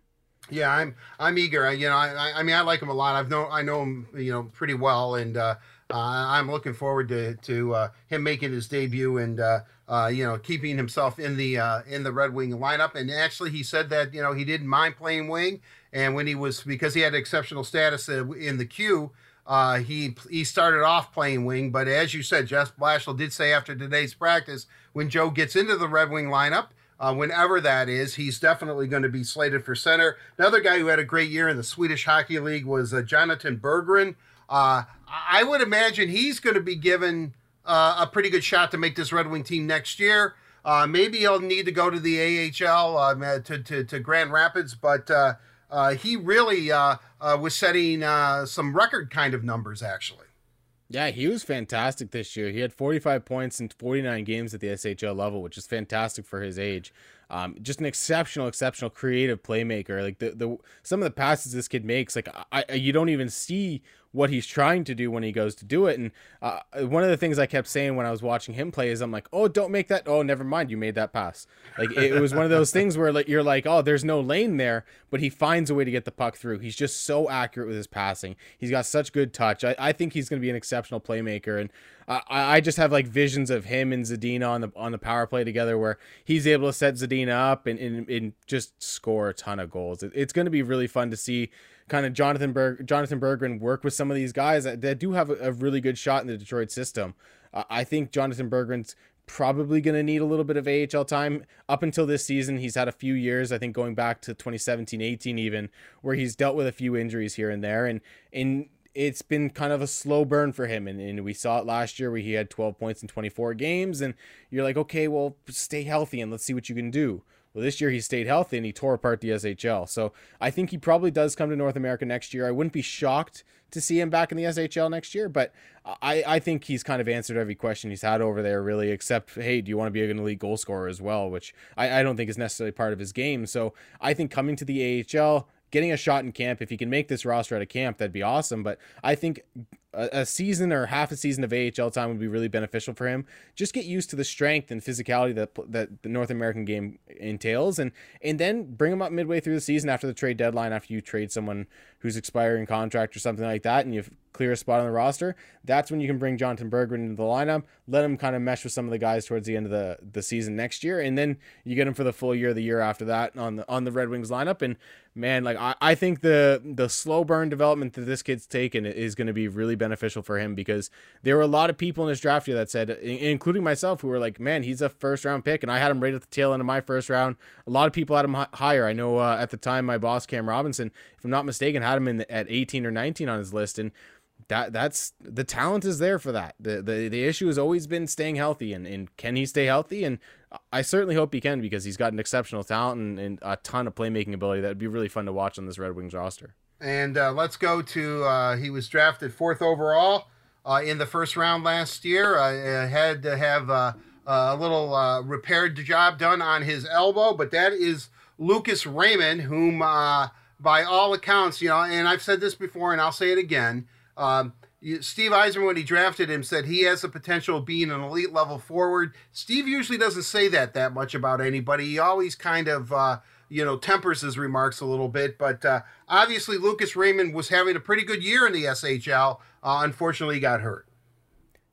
Yeah, I'm I'm eager. You know, I I mean, I like him a lot. I've known I know him, you know, pretty well, and uh, uh, I'm looking forward to to uh, him making his debut and uh, uh, you know, keeping himself in the uh, in the Red Wing lineup. And actually, he said that, you know, he didn't mind playing wing, and when he was, because he had exceptional status in the queue, uh, he he started off playing wing. But as you said, Jess Blashill did say after today's practice, when Joe gets into the Red Wing lineup, Uh, whenever that is, he's definitely going to be slated for center. Another guy who had a great year in the Swedish Hockey League was uh, Jonatan Berggren. Uh, I would imagine he's going to be given uh, a pretty good shot to make this Red Wing team next year. Uh, maybe he'll need to go to the A H L, uh, to, to, to Grand Rapids, but uh, uh, he really uh, uh, was setting uh, some record kind of numbers, actually. Yeah, he was fantastic this year. He had forty-five points in forty-nine games at the S H L level, which is fantastic for his age. Um, just an exceptional, exceptional creative playmaker. Like the the some of the passes this kid makes, like I, I you don't even see what he's trying to do when he goes to do it. And uh, one of the things I kept saying when I was watching him play is I'm like, oh, don't make that. Oh, never mind. You made that pass. Like it, it was one of those things where like, you're like, oh, there's no lane there, but he finds a way to get the puck through. He's just so accurate with his passing. He's got such good touch. I, I think he's going to be an exceptional playmaker. And I, I just have like visions of him and Zadina on the, on the power play together where he's able to set Zadina up and, and, and just score a ton of goals. It, it's going to be really fun to see kind of Jonatan Berg, Jonatan Berggren work with some of these guys that, that do have a, a really good shot in the Detroit system. Uh, I think Jonatan Berggren's probably going to need a little bit of A H L time. Up until this season, he's had a few years, I think going back to twenty seventeen eighteen even, where he's dealt with a few injuries here and there. And in it's been kind of a slow burn for him. And, and we saw it last year where he had twelve points in twenty-four games. And you're like, okay, well, stay healthy and let's see what you can do. Well, this year he stayed healthy and he tore apart the S H L. So I think he probably does come to North America next year. I wouldn't be shocked to see him back in the S H L next year, but I, I think he's kind of answered every question he's had over there, really, except, hey, do you want to be an elite goal scorer as well, which I, I don't think is necessarily part of his game. So I think coming to the A H L, getting a shot in camp, if he can make this roster at a camp, that'd be awesome. But I think a, a season or half a season of A H L time would be really beneficial for him. Just get used to the strength and physicality that that the North American game entails, and and then bring him up midway through the season after the trade deadline, after you trade someone who's expiring contract or something like that, and you clear a spot on the roster. That's when you can bring Jonatan Berggren into the lineup, let him kind of mesh with some of the guys towards the end of the, the season next year, and then you get him for the full year, the year after that on the on the Red Wings lineup. And man, like I, I think the the slow burn development that this kid's taken is going to be really beneficial for him, because there were a lot of people in this draft year that said, including myself, who were like, man, he's a first round pick, and I had him right at the tail end of my first round. A lot of people had him higher. I know uh, at the time my boss Cam Robinson, if I'm not mistaken, had him in the, at eighteen or nineteen on his list, and that that's the talent is there for that. The, the, the issue has always been staying healthy, and, and can he stay healthy? And I certainly hope he can, because he's got an exceptional talent and, and a ton of playmaking ability. That'd be really fun to watch on this Red Wings roster. And uh, let's go to, uh, he was drafted fourth overall uh, in the first round last year. I uh, had to have uh, a little uh, repaired job done on his elbow, but that is Lucas Raymond, whom uh, by all accounts, you know, and I've said this before and I'll say it again, Um, Steve Eiserman, when he drafted him, said he has the potential of being an elite level forward. Steve usually doesn't say that that much about anybody. He always kind of, uh, you know, tempers his remarks a little bit. But uh, obviously, Lucas Raymond was having a pretty good year in the S H L. Uh, unfortunately, he got hurt.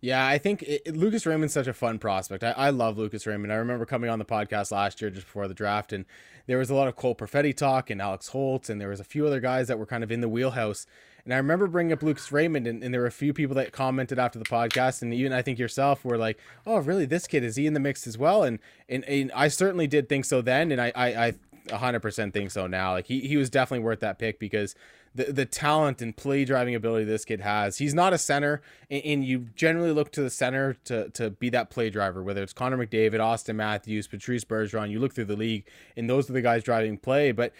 Yeah, I think it, it, Lucas Raymond's such a fun prospect. I, I love Lucas Raymond. I remember coming on the podcast last year just before the draft, and there was a lot of Cole Perfetti talk and Alex Holtz, and there was a few other guys that were kind of in the wheelhouse. And I remember bringing up Lucas Raymond, and, and there were a few people that commented after the podcast, and even I think yourself were like, oh, really, this kid, is he in the mix as well? And and, and I certainly did think so then, and I, I, I one hundred percent think so now. Like he, he was definitely worth that pick because the, the talent and play driving ability this kid has. He's not a center, and, and you generally look to the center to, to be that play driver, whether it's Connor McDavid, Austin Matthews, Patrice Bergeron. You look through the league, and those are the guys driving play. But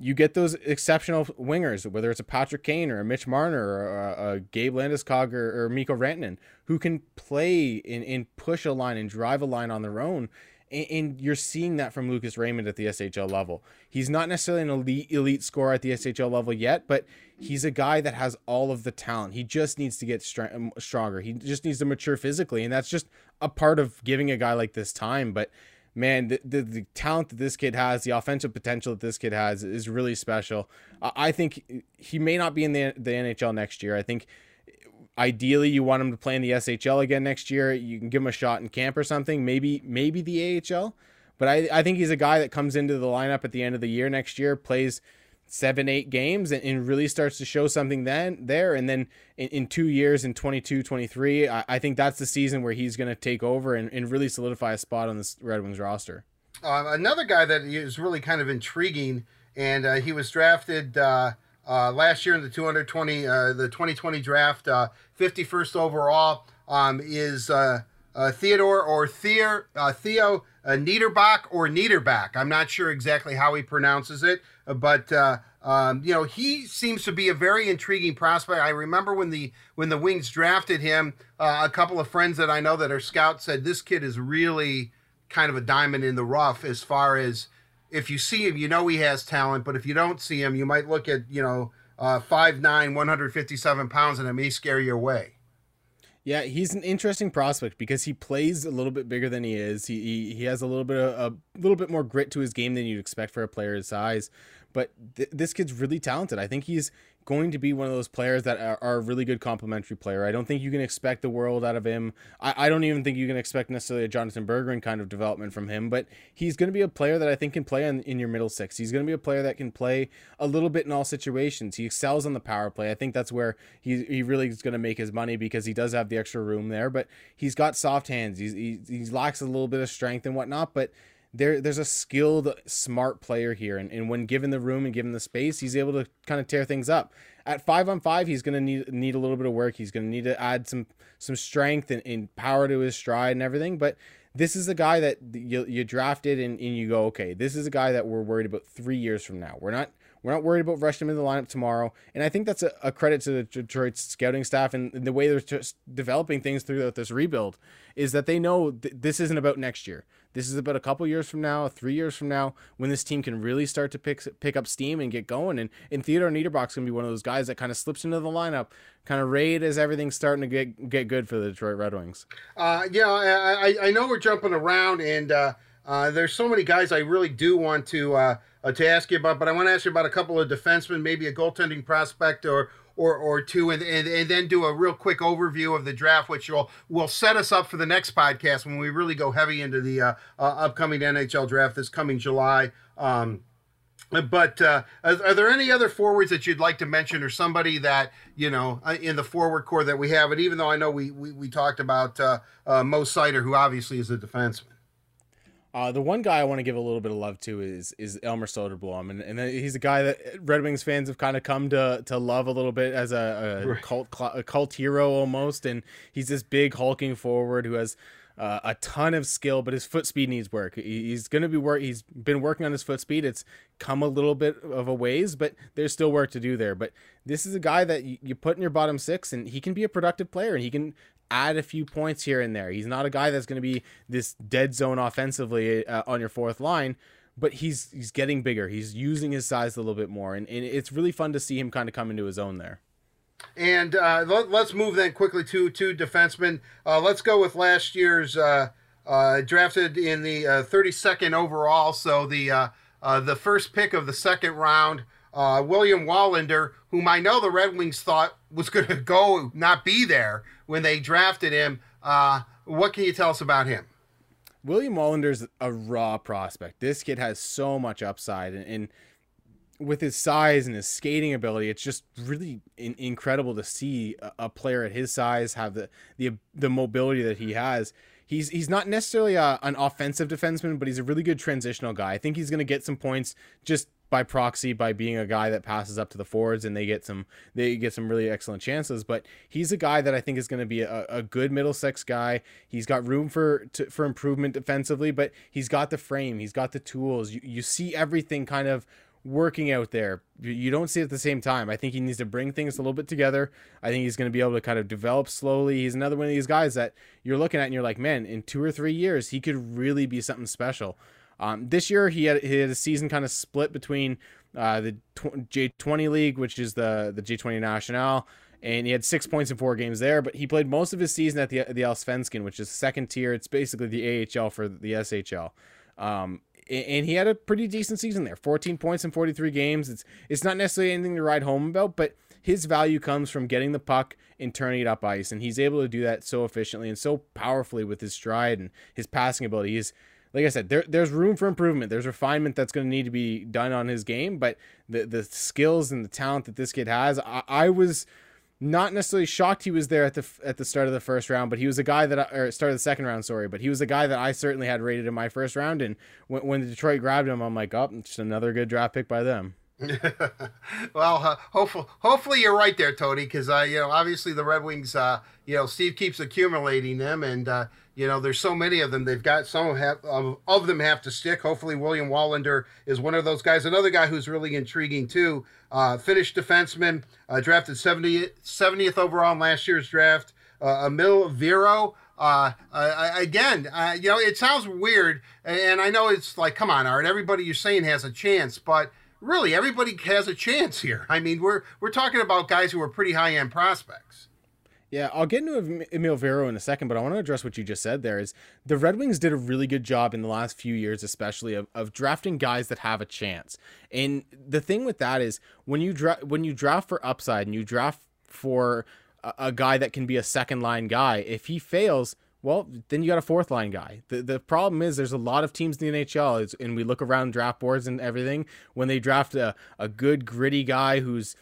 you get those exceptional wingers, whether it's a Patrick Kane or a Mitch Marner or a, a Gabe Landeskog or, or Mikko Rantanen, who can play and, and push a line and drive a line on their own. And you're seeing that from Lucas Raymond at the S H L level. He's not necessarily an elite elite scorer at the S H L level yet, but he's a guy that has all of the talent. He just needs to get str- stronger. He just needs to mature physically, and that's just a part of giving a guy like this time. But man, the, the, the talent that this kid has, the offensive potential that this kid has is really special. I, I think he may not be in the, the N H L next year. I think ideally you want him to play in the S H L again next year. You can give him a shot in camp or something, maybe maybe the A H L. But I, I think he's a guy that comes into the lineup at the end of the year next year, plays seven, eight games and, and really starts to show something then there. And then in, in two years, in twenty-two, twenty-three, I, I think that's the season where he's going to take over and, and really solidify a spot on this Red Wings roster. Uh, another guy that is really kind of intriguing, and uh, he was drafted uh, uh, last year in the two twenty, uh, the twenty twenty draft, uh, fifty-first overall, um, is uh, uh, Theodore or Theo, uh, Theo uh, Niederbach or Niederbach. I'm not sure exactly how he pronounces it. But, uh, um, you know, he seems to be a very intriguing prospect. I remember when the when the Wings drafted him, uh, a couple of friends that I know that are scouts said, this kid is really kind of a diamond in the rough as far as if you see him, you know he has talent. But if you don't see him, you might look at, you know, uh, five nine, one fifty-seven pounds, and it may scare you away. Yeah, he's an interesting prospect because he plays a little bit bigger than he is. He he, he has a little bit of, a little bit more grit to his game than you'd expect for a player his size. But th- this kid's really talented. I think he's going to be one of those players that are, are a really good complementary player. I don't think you can expect the world out of him. I, I don't even think you can expect necessarily a Jonatan Berggren kind of development from him, but he's going to be a player that I think can play in, in your middle six. He's going to be a player that can play a little bit in all situations. He excels on the power play. I think that's where he, he really is going to make his money because he does have the extra room there, but he's got soft hands. He's, he, he lacks a little bit of strength and whatnot, but There, there's a skilled, smart player here, and, and when given the room and given the space, he's able to kind of tear things up. At five on five, he's going to need need a little bit of work. He's going to need to add some some strength and, and power to his stride and everything, but this is a guy that you, you drafted and, and you go, okay, this is a guy that we're worried about three years from now. We're not We're not worried about rushing him in the lineup tomorrow. And I think that's a, a credit to the Detroit scouting staff and the way they're just developing things throughout this rebuild is that they know th- this isn't about next year. This is about a couple years from now, three years from now, when this team can really start to pick pick up steam and get going. And, and Theodore Niederbach's going to be one of those guys that kind of slips into the lineup, kind of raid as everything's starting to get get good for the Detroit Red Wings. Uh, yeah, I, I know we're jumping around, and uh, uh, there's so many guys I really do want to uh, – Uh, to ask you about, but I want to ask you about a couple of defensemen, maybe a goaltending prospect or or or two, and, and, and then do a real quick overview of the draft, which will will set us up for the next podcast when we really go heavy into the uh, uh, upcoming N H L draft this coming July. Um, but uh, are, are there any other forwards that you'd like to mention or somebody that, you know, in the forward core that we have? And even though I know we, we, we talked about uh, uh, Mo Sider, who obviously is a defenseman. Uh, the one guy I want to give a little bit of love to is is Elmer Soderblom, and, and he's a guy that Red Wings fans have kind of come to to love a little bit as a, a right. cult a cult hero almost, and he's this big hulking forward who has uh, a ton of skill, but his foot speed needs work. He, he's going to be work. He's been working on his foot speed. It's come a little bit of a ways, but there's still work to do there. But this is a guy that you, you put in your bottom six, and he can be a productive player, and he can add a few points here and there. He's not a guy that's going to be this dead zone offensively uh, on your fourth line, but he's he's getting bigger. He's using his size a little bit more, and, and it's really fun to see him kind of come into his own there. And uh, let, let's move then quickly to to defensemen. Uh, let's go with last year's uh, uh, drafted in the uh, thirty-second overall, so the uh, uh, the first pick of the second round. Uh, William Wallinder, whom I know the Red Wings thought was going to go not be there when they drafted him. Uh, what can you tell us about him? William Wallinder's a raw prospect. This kid has so much upside, and, and with his size and his skating ability, it's just really in, incredible to see a, a player at his size have the, the, the mobility that he has. He's, he's not necessarily a, an offensive defenseman, but he's a really good transitional guy. I think he's going to get some points just by proxy by being a guy that passes up to the forwards, and they get some they get some really excellent chances. But he's a guy that I think is going to be a, a good Middlesex guy. He's got room for to, for improvement defensively, but he's got the frame, he's got the tools. You, you see everything kind of working out there. You don't see it at the same time. I think he needs to bring things a little bit together. I think he's going to be able to kind of develop slowly. He's another one of these guys that you're looking at and you're like, man, in two or three years, he could really be something special. Um, this year, he had, he had a season kind of split between uh, the J twenty league, which is the, the J twenty National, and he had six points in four games there, but he played most of his season at the the Allsvenskan, which is second tier. It's basically the A H L for the S H L. Um, and he had a pretty decent season there, fourteen points in forty-three games. It's it's not necessarily anything to ride home about, but his value comes from getting the puck and turning it up ice, and he's able to do that so efficiently and so powerfully with his stride and his passing ability. He's Like I said, there, there's room for improvement. There's refinement that's going to need to be done on his game, but the the skills and the talent that this kid has, I, I was not necessarily shocked he was there at the at the start of the first round, but he was a guy that I, or start of the second round, sorry, but he was a guy that I certainly had rated in my first round, and when, when Detroit grabbed him, I'm like, oh, just another good draft pick by them. Well, uh, hopefully, hopefully you're right there, Tony, because uh, you know, obviously the Red Wings, uh, you know, Steve keeps accumulating them, and uh, you know, there's so many of them. They've got some have, um, of them have to stick. Hopefully, William Wallinder is one of those guys. Another guy who's really intriguing too. Uh, Finnish defenseman, uh, drafted seventieth overall in last year's draft. Uh, Emil Viro. Uh, uh, again, uh, you know, it sounds weird, and I know it's like, come on, Art. Everybody you're saying has a chance, but really, everybody has a chance here. I mean, we're we're talking about guys who are pretty high-end prospects. Yeah, I'll get into Emil Viro in a second, but I want to address what you just said there is the Red Wings did a really good job in the last few years, especially of, of drafting guys that have a chance. And the thing with that is when you, dra- when you draft for upside and you draft for a, a guy that can be a second-line guy, if he fails, well, then you got a fourth line guy. The the problem is there's a lot of teams in the N H L, it's, and we look around draft boards and everything, when they draft a, a good, gritty guy who's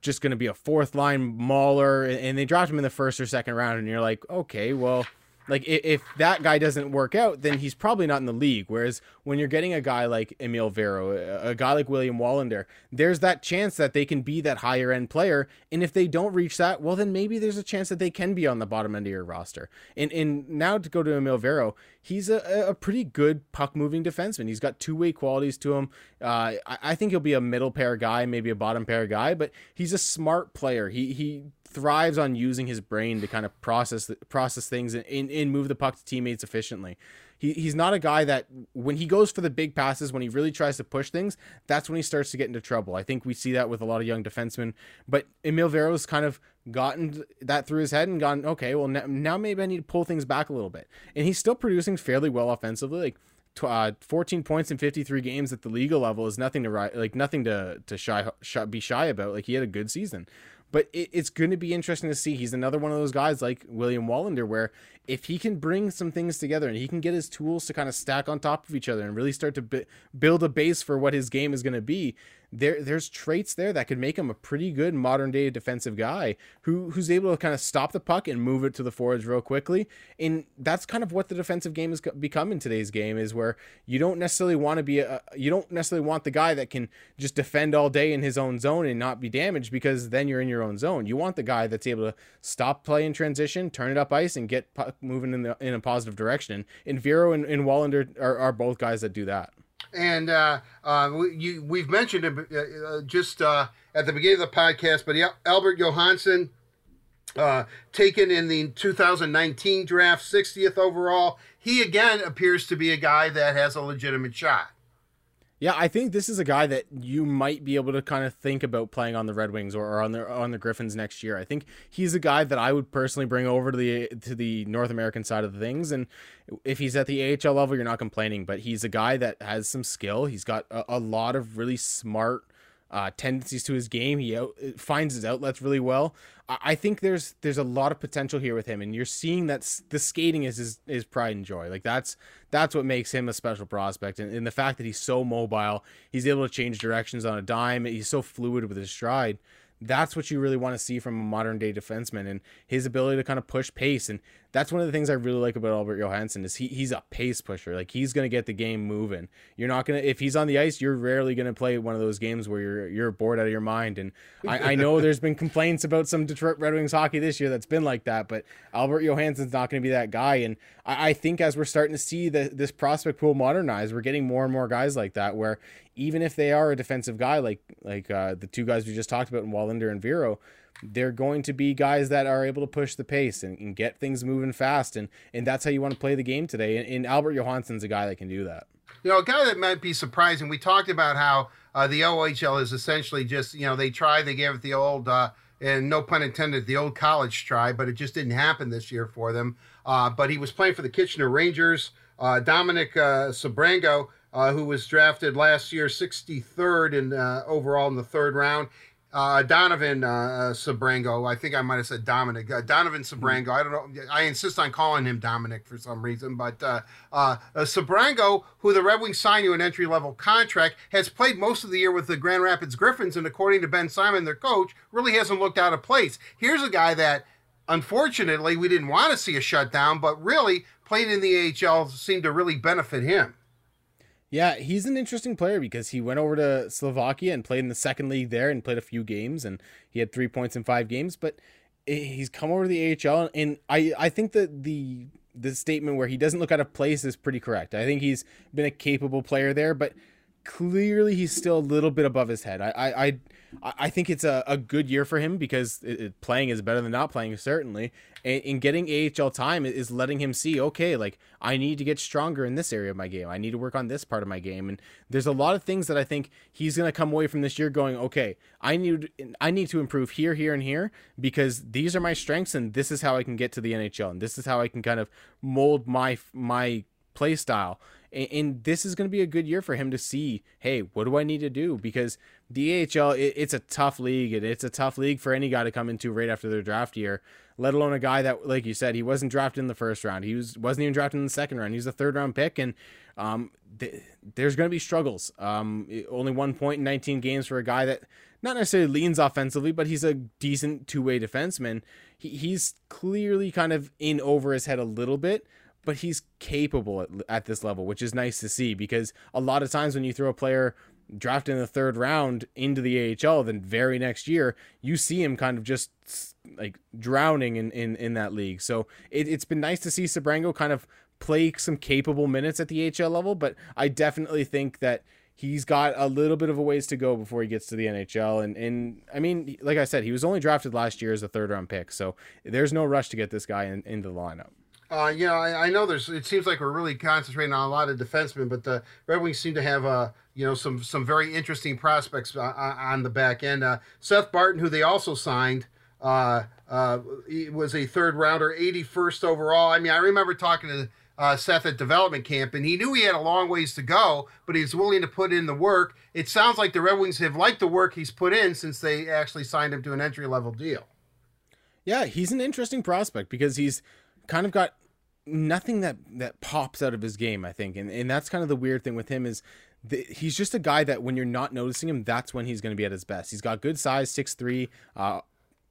just going to be a fourth line mauler, and, and they draft him in the first or second round, and you're like, okay, well, like if, if that guy doesn't work out, then he's probably not in the league. Whereas when you're getting a guy like Emil Viro, a, a guy like William Wallinder, there's that chance that they can be that higher end player. And if they don't reach that, well, then maybe there's a chance that they can be on the bottom end of your roster. And and now to go to Emil Viro, he's a, a pretty good puck moving defenseman. He's got two way qualities to him. Uh, I, I think he'll be a middle pair guy, maybe a bottom pair guy, but he's a smart player. He, he, thrives on using his brain to kind of process process things and, and, and move the puck to teammates efficiently. He he's not a guy that when he goes for the big passes, when he really tries to push things, that's when he starts to get into trouble. I think we see that with a lot of young defensemen, but Emil Vero's kind of gotten that through his head and gone, okay, well now, now maybe I need to pull things back a little bit. And he's still producing fairly well offensively. Like Uh, fourteen points in fifty-three games at the Liga level is nothing to like nothing to to shy, shy be shy about. Like he had a good season, but it, it's going to be interesting to see. He's another one of those guys like William Wallinder, where if he can bring some things together and he can get his tools to kind of stack on top of each other and really start to b- build a base for what his game is going to be, there there's traits there that could make him a pretty good modern day defensive guy who who's able to kind of stop the puck and move it to the forwards real quickly. And that's kind of what the defensive game has become in today's game, is where you don't necessarily want to be a, you don't necessarily want the guy that can just defend all day in his own zone and not be damaged, because then you're in your own zone. You want the guy that's able to stop play in transition, turn it up ice, and get puck moving in the in a positive direction. And Viro and, and Wallinder are, are both guys that do that. And uh, uh, we, you, we've mentioned him uh, just uh, at the beginning of the podcast, but Albert Johansson, uh, taken in the two thousand nineteen draft, sixtieth overall. He, again, appears to be a guy that has a legitimate shot. Yeah, I think this is a guy that you might be able to kind of think about playing on the Red Wings or, or on the on the Griffins next year. I think he's a guy that I would personally bring over to the to the North American side of things. And if he's at the A H L level, you're not complaining. But he's a guy that has some skill. He's got a, a lot of really smart uh, tendencies to his game. He out, finds his outlets really well. I, I think there's there's a lot of potential here with him, and you're seeing that the skating is his, his pride and joy. Like that's that's what makes him a special prospect, and, and the fact that he's so mobile, he's able to change directions on a dime. He's so fluid with his stride. That's what you really want to see from a modern day defenseman, and his ability to kind of push pace. And that's one of the things I really like about Albert Johansson is he he's a pace pusher. Like he's going to get the game moving. You're not going to, if he's on the ice, you're rarely going to play one of those games where you're, you're bored out of your mind. And I, I know there's been complaints about some Detroit Red Wings hockey this year that's been like that, but Albert Johansson's not going to be that guy. And I, I think as we're starting to see the, this prospect pool modernize, we're getting more and more guys like that, where even if they are a defensive guy, like, like uh, the two guys we just talked about in Wallinder and Viro, they're going to be guys that are able to push the pace and, and get things moving fast. And, and that's how you want to play the game today. And, and Albert Johansson's a guy that can do that. You know, a guy that might be surprising. We talked about how uh, the O H L is essentially just, you know, they tried, they gave it the old, uh, and no pun intended, the old college try, but it just didn't happen this year for them. Uh, but he was playing for the Kitchener Rangers. Uh, Dominic uh, Sebrango, uh, who was drafted last year, sixty-third in uh, overall in the third round. Uh, Donovan uh, Sebrango, I think I might have said Dominic. Uh, Donovan Sebrango, I don't know. I insist on calling him Dominic for some reason. But uh, uh, Sebrango, who the Red Wings signed to an entry-level contract, has played most of the year with the Grand Rapids Griffins, and according to Ben Simon, their coach, really hasn't looked out of place. Here's a guy that, unfortunately, we didn't want to see a shutdown, but really playing in the A H L seemed to really benefit him. Yeah, he's an interesting player because he went over to Slovakia and played in the second league there and played a few games, and he had three points in five games, but he's come over to the A H L, and I, I think that the the statement where he doesn't look out of place is pretty correct. I think he's been a capable player there, but clearly he's still a little bit above his head. I I, I, I think it's a, a good year for him because it, it, playing is better than not playing, certainly. And, and getting A H L time is letting him see, okay, like I need to get stronger in this area of my game. I need to work on this part of my game. And there's a lot of things that I think he's going to come away from this year going, okay, I need, I need to improve here, here, and here, because these are my strengths and this is how I can get to the N H L. And this is how I can kind of mold my, my play style. And this is going to be a good year for him to see, hey, what do I need to do? Because the A H L, it's a tough league, and it's a tough league for any guy to come into right after their draft year, let alone a guy that, like you said, he wasn't drafted in the first round. He was, wasn't even drafted in the second round. He's a third-round pick, and um, th- there's going to be struggles. Um, only one point in nineteen games for a guy that not necessarily leans offensively, but he's a decent two-way defenseman. He- he's clearly kind of in over his head a little bit, but he's capable at, at this level, which is nice to see, because a lot of times when you throw a player drafted in the third round into the A H L, then very next year, you see him kind of just like drowning in, in, in that league. So it, it's been nice to see Sebrango kind of play some capable minutes at the A H L level, but I definitely think that he's got a little bit of a ways to go before he gets to the N H L. And, and I mean, like I said, he was only drafted last year as a third round pick, so there's no rush to get this guy in, into the lineup. Uh, you know, I, I know there's, it seems like we're really concentrating on a lot of defensemen, but the Red Wings seem to have, uh, you know, some some very interesting prospects on, on the back end. Uh, Seth Barton, who they also signed, uh, uh, was a third rounder, eighty-first overall. I mean, I remember talking to uh, Seth at development camp, and he knew he had a long ways to go, but he's willing to put in the work. It sounds like the Red Wings have liked the work he's put in since they actually signed him to an entry-level deal. Yeah, he's an interesting prospect because he's kind of got nothing that that pops out of his game, I think, and and that's kind of the weird thing with him is the, he's just a guy that when you're not noticing him, that's when he's going to be at his best. He's got good size, six three, uh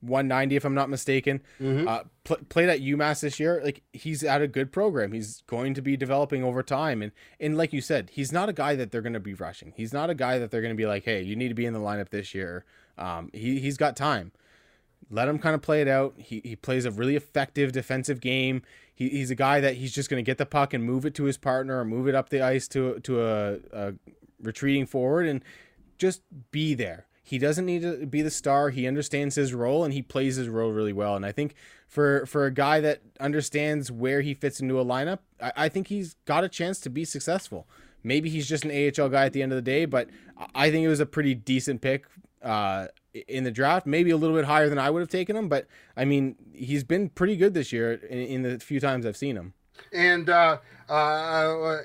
one ninety if I'm not mistaken. Mm-hmm. uh pl- played at UMass this year. Like, he's at a good program. He's going to be developing over time, and and like you said, he's not a guy that they're going to be rushing. He's not a guy that they're going to be like, hey, you need to be in the lineup this year. um he he's got time. Let him kind of play it out. He he plays a really effective defensive game. He, he's a guy that he's just going to get the puck and move it to his partner or move it up the ice to to a, a retreating forward and just be there. He doesn't need to be the star. He understands his role, and he plays his role really well. And I think for for a guy that understands where he fits into a lineup, I, I think he's got a chance to be successful. Maybe he's just an A H L guy at the end of the day, but I think it was a pretty decent pick uh, in the draft, maybe a little bit higher than I would have taken him. But I mean, he's been pretty good this year in, in the few times I've seen him. And uh, uh,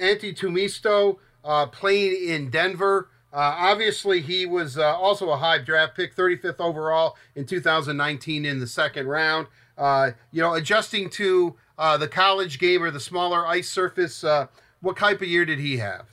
Antti Tuomisto uh, playing in Denver, Uh, obviously, he was uh, also a high draft pick, thirty-fifth overall in two thousand nineteen in the second round. Uh, you know, adjusting to uh, the college game or the smaller ice surface, uh, what type of year did he have?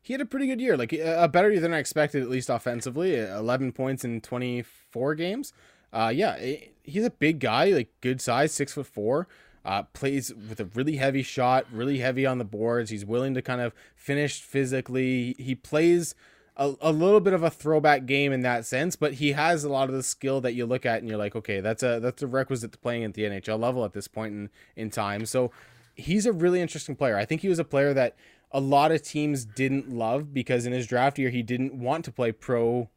He had a pretty good year, like a better year than I expected, at least offensively. eleven points in twenty-four games. Uh, yeah, it, he's a big guy, like good size, six foot four. Uh, plays with a really heavy shot, really heavy on the boards. He's willing to kind of finish physically. He plays a, a little bit of a throwback game in that sense, but he has a lot of the skill that you look at and you're like, okay, that's a that's a requisite to playing at the N H L level at this point in, in time. So he's a really interesting player. I think he was a player that a lot of teams didn't love because in his draft year, he didn't want to play pro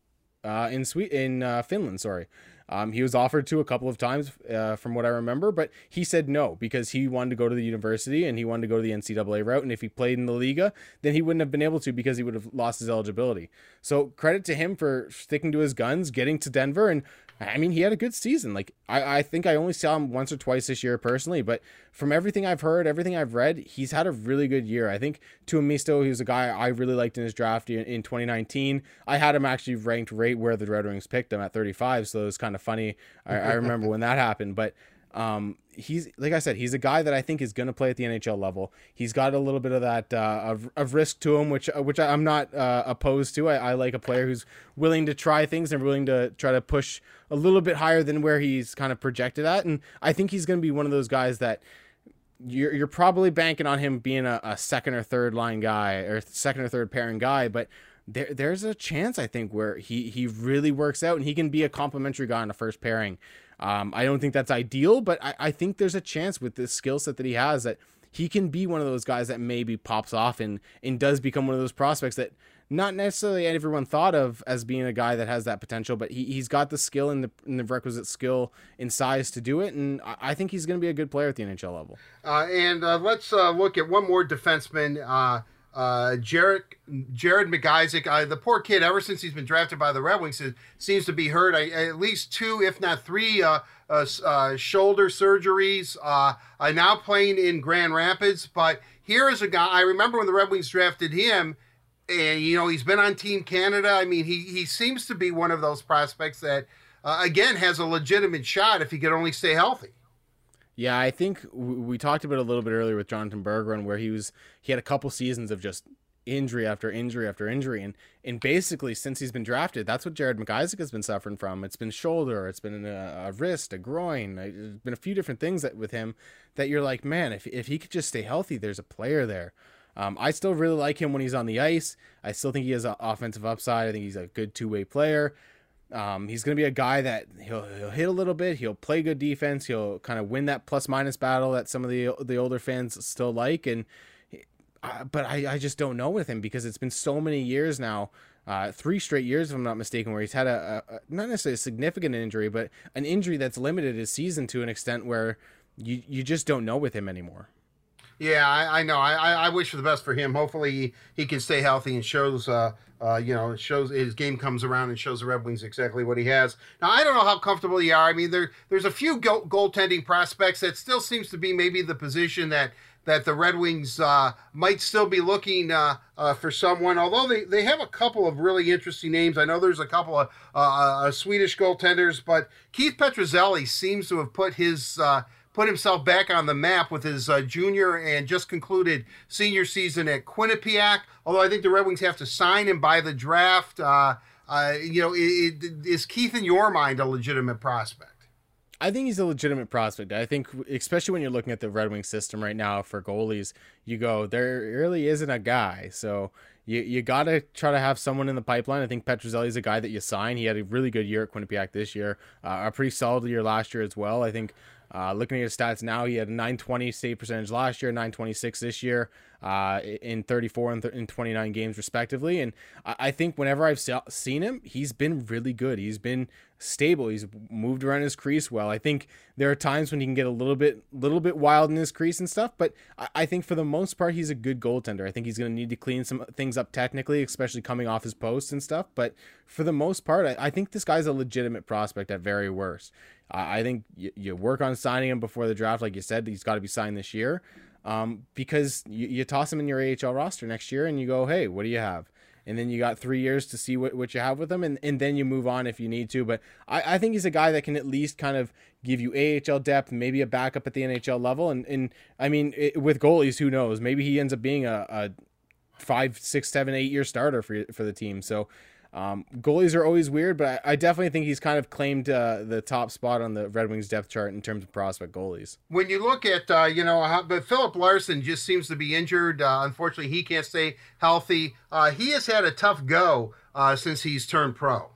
uh, in Sweden, in uh, Finland, sorry. Um, he was offered to a couple of times uh, from what I remember, but he said no because he wanted to go to the university and he wanted to go to the N C double A route. And if he played in the Liga, then he wouldn't have been able to because he would have lost his eligibility. So credit to him for sticking to his guns, getting to Denver. And I mean, he had a good season. Like I, I think I only saw him once or twice this year personally, but from everything I've heard, everything I've read, he's had a really good year. I think Tuomisto, he was a guy I really liked in his draft in, in twenty nineteen. I had him actually ranked right where the Red Wings picked him at thirty-five. So it was kind of funny. I, I remember when that happened, but um, he's, like I said, he's a guy that I think is going to play at the N H L level. He's got a little bit of that, uh, of, of risk to him, which, which I'm not, uh, opposed to. I, I like a player who's willing to try things and willing to try to push a little bit higher than where he's kind of projected at. And I think he's going to be one of those guys that you're, you're probably banking on him being a, a second or third line guy or second or third pairing guy, but There, there's a chance, I think, where he, he really works out and he can be a complimentary guy on a first pairing. Um, I don't think that's ideal, but I, I think there's a chance with this skill set that he has that he can be one of those guys that maybe pops off and, and does become one of those prospects that not necessarily everyone thought of as being a guy that has that potential, but he, he's got the skill and the, and the requisite skill and size to do it, and I, I think he's going to be a good player at the N H L level. Uh, and uh, let's uh, look at one more defenseman, uh Uh, Jared, Jared McIsaac, uh, the poor kid, ever since he's been drafted by the Red Wings, is, seems to be hurt. I, at least two, if not three, uh, uh, uh, shoulder surgeries. Uh, uh, now playing in Grand Rapids. But here is a guy, I remember when the Red Wings drafted him, and, you know, he's been on Team Canada. I mean, he, he seems to be one of those prospects that, uh, again, has a legitimate shot if he could only stay healthy. Yeah, I think we talked about it a little bit earlier with Jonatan Berggren, where he was he had a couple seasons of just injury after injury after injury, and and basically since he's been drafted, that's what Jared McIsaac has been suffering from. It's been shoulder, it's been a, a wrist, a groin, it's been a few different things that with him that you're like, man, if if he could just stay healthy, there's a player there. Um, I still really like him when he's on the ice. I still think he has an offensive upside. I think he's a good two way player. Um, he's going to be a guy that he'll, he'll hit a little bit. He'll play good defense. He'll kind of win that plus minus battle that some of the the older fans still like. And, uh, but I, I just don't know with him because it's been so many years now, uh, three straight years, if I'm not mistaken, where he's had a, a, not necessarily a significant injury, but an injury that's limited his season to an extent where you, you just don't know with him anymore. Yeah, I, I know. I, I wish for the best for him. Hopefully he, he can stay healthy and shows, uh, uh, you know, shows his game comes around and shows the Red Wings exactly what he has. Now, I don't know how comfortable you are. I mean, there there's a few go- goaltending prospects that still seems to be maybe the position that, that the Red Wings uh, might still be looking uh, uh, for someone, although they, they have a couple of really interesting names. I know there's a couple of uh, uh, Swedish goaltenders, but Keith Petruzzelli seems to have put his uh, – put himself back on the map with his uh, junior and just concluded senior season at Quinnipiac, although I think the Red Wings have to sign him by the draft. Uh, uh, you know, it, it, is Keith, in your mind, a legitimate prospect? I think he's a legitimate prospect. I think, especially when you're looking at the Red Wings system right now for goalies, you go, there really isn't a guy. So you, you got to try to have someone in the pipeline. I think Petruzzelli is a guy that you sign. He had a really good year at Quinnipiac this year, uh, a pretty solid year last year as well. I think, Uh, looking at his stats now, he had a nine twenty save percentage last year, nine twenty-six this year, uh, in thirty-four and, th- and twenty-nine games respectively. And I, I think whenever I've se- seen him, he's been really good. He's been stable. He's moved around his crease well. I think there are times when he can get a little bit, little bit wild in his crease and stuff. But I, I think for the most part, he's a good goaltender. I think he's going to need to clean some things up technically, especially coming off his post and stuff. But for the most part, I, I think this guy's a legitimate prospect at very worst. I think you work on signing him before the draft. Like you said, he's got to be signed this year, um, because you, you toss him in your A H L roster next year and you go, hey, what do you have? and then you got three years to see what, what you have with him, and, and then you move on if you need to. But I, I think he's a guy that can at least kind of give you A H L depth, maybe a backup at the N H L level. And, and I mean, it, with goalies, who knows? Maybe he ends up being a, a five, six, seven, eight-year starter for, for the team. So um, goalies are always weird, but I, I definitely think he's kind of claimed uh, the top spot on the Red Wings depth chart in terms of prospect goalies. When you look at, uh, you know, how, but Philip Larson just seems to be injured. Uh, unfortunately, he can't stay healthy. Uh, he has had a tough go uh, since he's turned pro.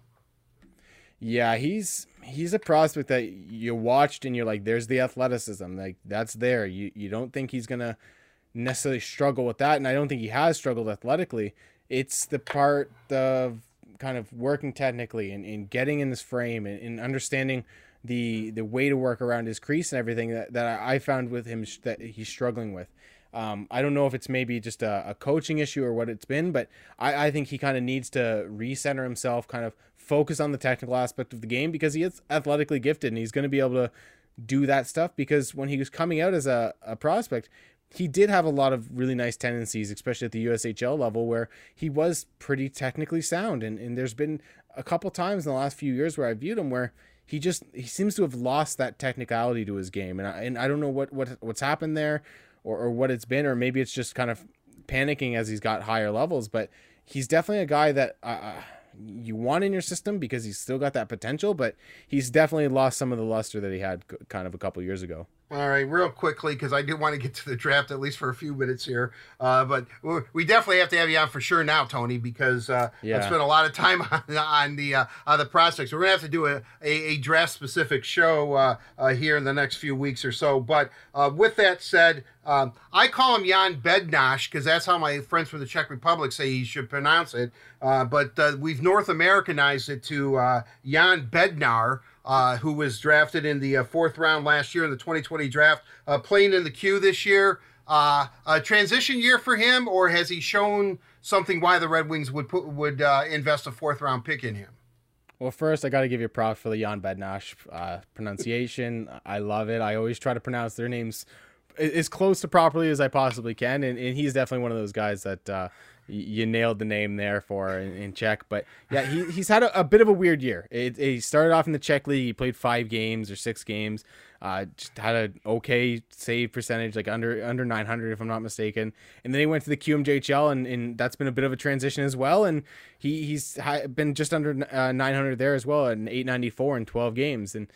Yeah, he's... he's a prospect that you watched and you're like, there's the athleticism, like that's there. You, you don't think he's going to necessarily struggle with that. And I don't think he has struggled athletically. It's the part of kind of working technically and, and getting in this frame and, and understanding the, the way to work around his crease and everything that, that I found with him that he's struggling with. Um, I don't know if it's maybe just a, a coaching issue or what it's been, but I, I think he kind of needs to recenter himself, kind of focus on the technical aspect of the game, because he is athletically gifted and he's going to be able to do that stuff. Because when he was coming out as a, a prospect, he did have a lot of really nice tendencies, especially at the U S H L level, where he was pretty technically sound. And, and there's been a couple times in the last few years where I viewed him where he just, he seems to have lost that technicality to his game. And I, and I don't know what, what what's happened there. Or, or what it's been, or maybe it's just kind of panicking as he's got higher levels. But he's definitely a guy that uh, you want in your system because he's still got that potential, but he's definitely lost some of the luster that he had kind of a couple years ago. All right, real quickly, because I do want to get to the draft at least for a few minutes here. Uh, but we definitely have to have you on for sure now, Tony, because uh, yeah. I spent a lot of time on, on the uh, on the prospects. We're going to have to do a, a, a draft-specific show uh, uh, here in the next few weeks or so. But uh, with that said, um, I call him Jan Bednář because that's how my friends from the Czech Republic say he should pronounce it. Uh, but uh, we've North Americanized it to uh, Jan Bednář, Uh, who was drafted in the uh, fourth round last year in the twenty twenty draft, uh, playing in the Q this year. Uh, a transition year for him, or has he shown something why the Red Wings would put, would uh, invest a fourth round pick in him? Well, first, I got to give you props for the Jan Bednář uh, pronunciation. I love it. I always try to pronounce their names as close to properly as I possibly can, and, and he's definitely one of those guys that uh, you nailed the name there for in, in Czech. But yeah, he, he's had a, a bit of a weird year. It, it, he started off in the Czech league. He played five games or six games. Uh, just had an okay save percentage, like under under nine hundred if I'm not mistaken. And then he went to the Q M J H L, and, and that's been a bit of a transition as well. And he he's been just under uh, nine hundred there as well, and eight ninety-four in twelve games. And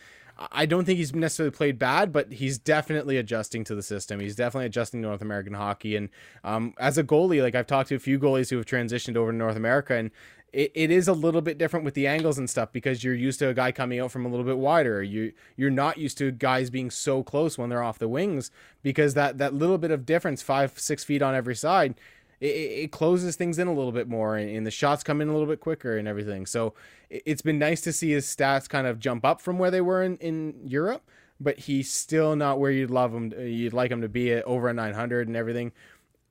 I don't think he's necessarily played bad, but he's definitely adjusting to the system. He's definitely adjusting to North American hockey. And um, as a goalie, like I've talked to a few goalies who have transitioned over to North America, and it, it is a little bit different with the angles and stuff because you're used to a guy coming out from a little bit wider. You, you're not used to guys being so close when they're off the wings because that, that little bit of difference, five, six feet on every side, it, it closes things in a little bit more, and, and the shots come in a little bit quicker and everything. So it, it's been nice to see his stats kind of jump up from where they were in, in Europe, but he's still not where you'd love him. You'd like him to be at over a nine hundred and everything.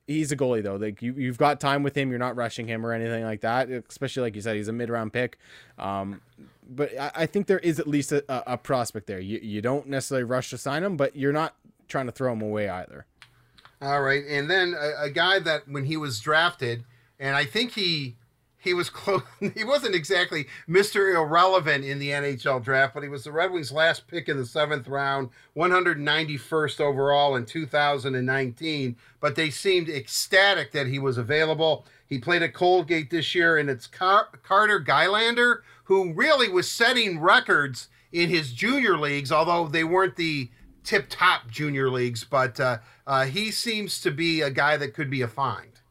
He's a goalie though. Like you, you've got time with him. You're not rushing him or anything like that. Especially like you said, he's a mid round pick. Um, but I, I think there is at least a, a prospect there. You, you don't necessarily rush to sign him, but you're not trying to throw him away either. All right, and then a, a guy that when he was drafted, and I think he he was close. He wasn't exactly Mister Irrelevant in the N H L draft, but he was the Red Wings' last pick in the seventh round, one hundred ninety-first overall in two thousand nineteen. But they seemed ecstatic that he was available. He played at Colgate this year, and it's Car- Carter Guylander, who really was setting records in his junior leagues, although they weren't the tip-top junior leagues, but uh, uh, he seems to be a guy that could be a find.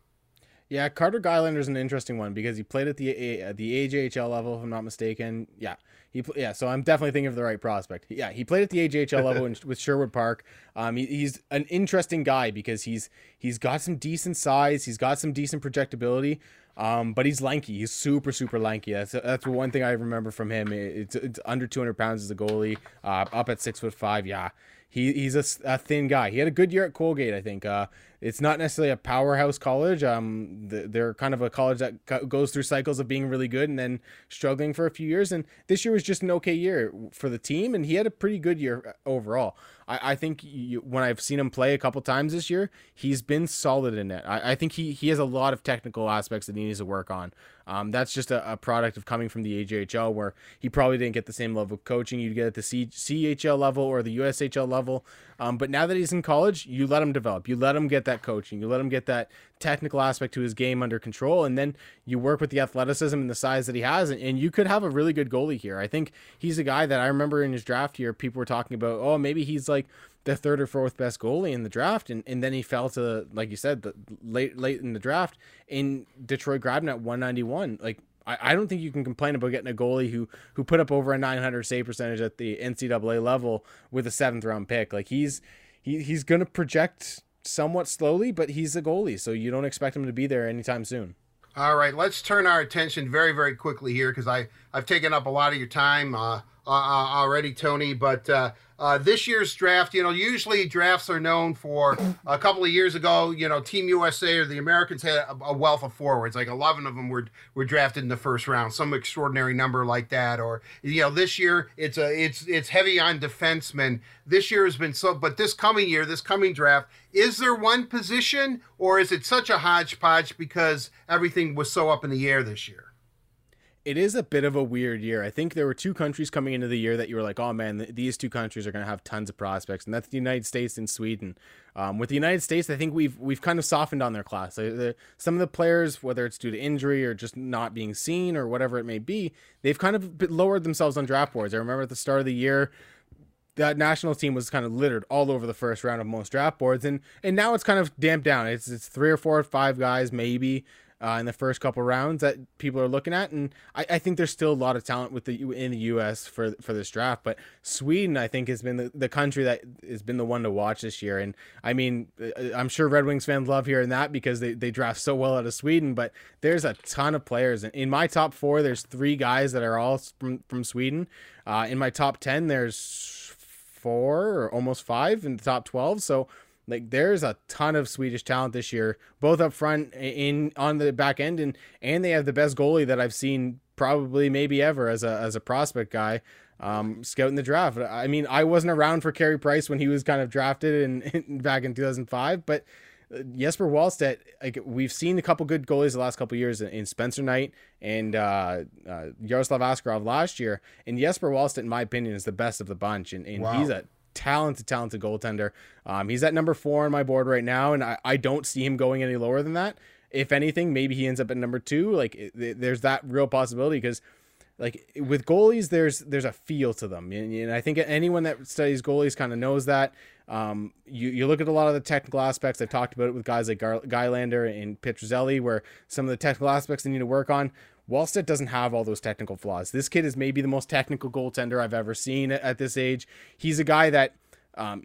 Yeah, Carter Guylander is an interesting one because he played at the uh, the A J H L level, if I'm not mistaken. Yeah, he yeah. So I'm definitely thinking of the right prospect. Yeah, he played at the A J H L level in, with Sherwood Park. Um, he, he's an interesting guy because he's he's got some decent size, he's got some decent projectability, um, but he's lanky. He's super super lanky. That's that's one thing I remember from him. It's, it's under two hundred pounds as a goalie, uh, up at six foot five. Yeah. He he's a, a thin guy. He had a good year at Colgate, I think. Uh, it's not necessarily a powerhouse college. Um, they're kind of a college that goes through cycles of being really good and then struggling for a few years. And this year was just an okay year for the team, and he had a pretty good year overall. I, I think you, when I've seen him play a couple times this year, he's been solid in it. I, I think he he has a lot of technical aspects that he needs to work on. Um, that's just a, a product of coming from the A J H L, where he probably didn't get the same level of coaching you'd get at the C, CHL level or the U S H L level. Um, but now that he's in college, you let him develop. You let him get that coaching. You let him get that technical aspect to his game under control, and then you work with the athleticism and the size that he has, and, and you could have a really good goalie here. I think he's a guy that I remember in his draft year, people were talking about, oh, maybe he's like the third or fourth best goalie in the draft, and, and then he fell to, like you said, the late late in the draft, and Detroit grabbed him at one ninety-one. Like, I, I don't think you can complain about getting a goalie who who put up over a nine hundred save percentage at the N C double A level with a seventh round pick. Like, he's he, he's gonna project somewhat slowly, but he's a goalie, so you don't expect him to be there anytime soon. All right, let's turn our attention very, very quickly here, because I I've taken up a lot of your time uh, uh, already, Tony. But uh, uh, this year's draft, you know, usually drafts are known for a couple of years ago. You know, Team U S A or the Americans had a, a wealth of forwards. Like eleven of them were were drafted in the first round, some extraordinary number like that. Or you know, this year it's a it's it's heavy on defensemen. This year has been so, but this coming year, this coming draft, is there one position, or is it such a hodgepodge because everything was so up in the air this year? It is a bit of a weird year. I think there were two countries coming into the year that you were like, oh man, th- these two countries are going to have tons of prospects, and that's the United States and Sweden. Um, with the United States, I think we've we've kind of softened on their class. They, they, some of the players, whether it's due to injury or just not being seen or whatever it may be, they've kind of lowered themselves on draft boards. I remember at the start of the year, that national team was kind of littered all over the first round of most draft boards, and and now it's kind of damped down. It's it's three or four or five guys maybe uh, in the first couple rounds that people are looking at, and I, I think there's still a lot of talent with the in the U S for for this draft. But Sweden, I think, has been the, the country that has been the one to watch this year, and I mean, I'm sure Red Wings fans love hearing that because they they draft so well out of Sweden. But there's a ton of players in my top four. There's three guys that are all from from Sweden. Uh, in my top ten, there's four or almost five in the top twelve. So like there's a ton of Swedish talent this year, both up front in on the back end, and and they have the best goalie that I've seen probably maybe ever as a as a prospect guy um scouting the draft. I mean, I wasn't around for Carey Price when he was kind of drafted in, in back in two thousand five, but Jesper Wallstedt, like we've seen a couple good goalies the last couple of years in, in Spencer Knight and uh, uh, Yaroslav Askarov last year. And Jesper Wallstedt, in my opinion, is the best of the bunch. And, and wow. He's a talented, talented goaltender. Um, he's at number four on my board right now, and I, I don't see him going any lower than that. If anything, maybe he ends up at number two. Like it, there's that real possibility because like with goalies, there's there's a feel to them. And, and I think anyone that studies goalies kind of knows that. Um, you, you look at a lot of the technical aspects. I've talked about it with guys like Gar- Guylander and Petruzzelli, where some of the technical aspects they need to work on. Wallstedt doesn't have all those technical flaws. This kid is maybe the most technical goaltender I've ever seen at, at this age. He's a guy that um,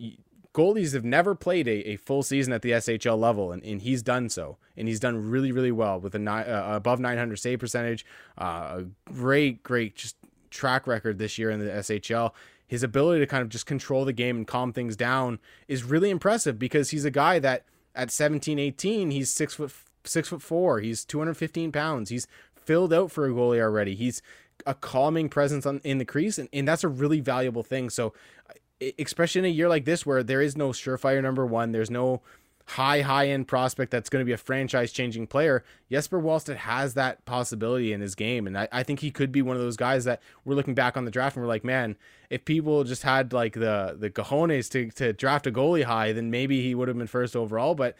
goalies have never played a, a full season at the S H L level, and, and he's done so. And he's done really, really well with a ni- uh, above nine hundred save percentage. Uh, great, great just track record this year in the S H L. His ability to kind of just control the game and calm things down is really impressive because he's a guy that at seventeen, eighteen, he's six foot, six foot four. He's two hundred fifteen pounds. He's filled out for a goalie already. He's a calming presence on in the crease. And, and that's a really valuable thing. So especially in a year like this, where there is no surefire number one, there's no high, high end prospect that's going to be a franchise changing player. Jesper Wallstedt has that possibility in his game. And I, I think he could be one of those guys that we're looking back on the draft and we're like, man, if people just had like the, the cojones to, to draft a goalie high, then maybe he would have been first overall. But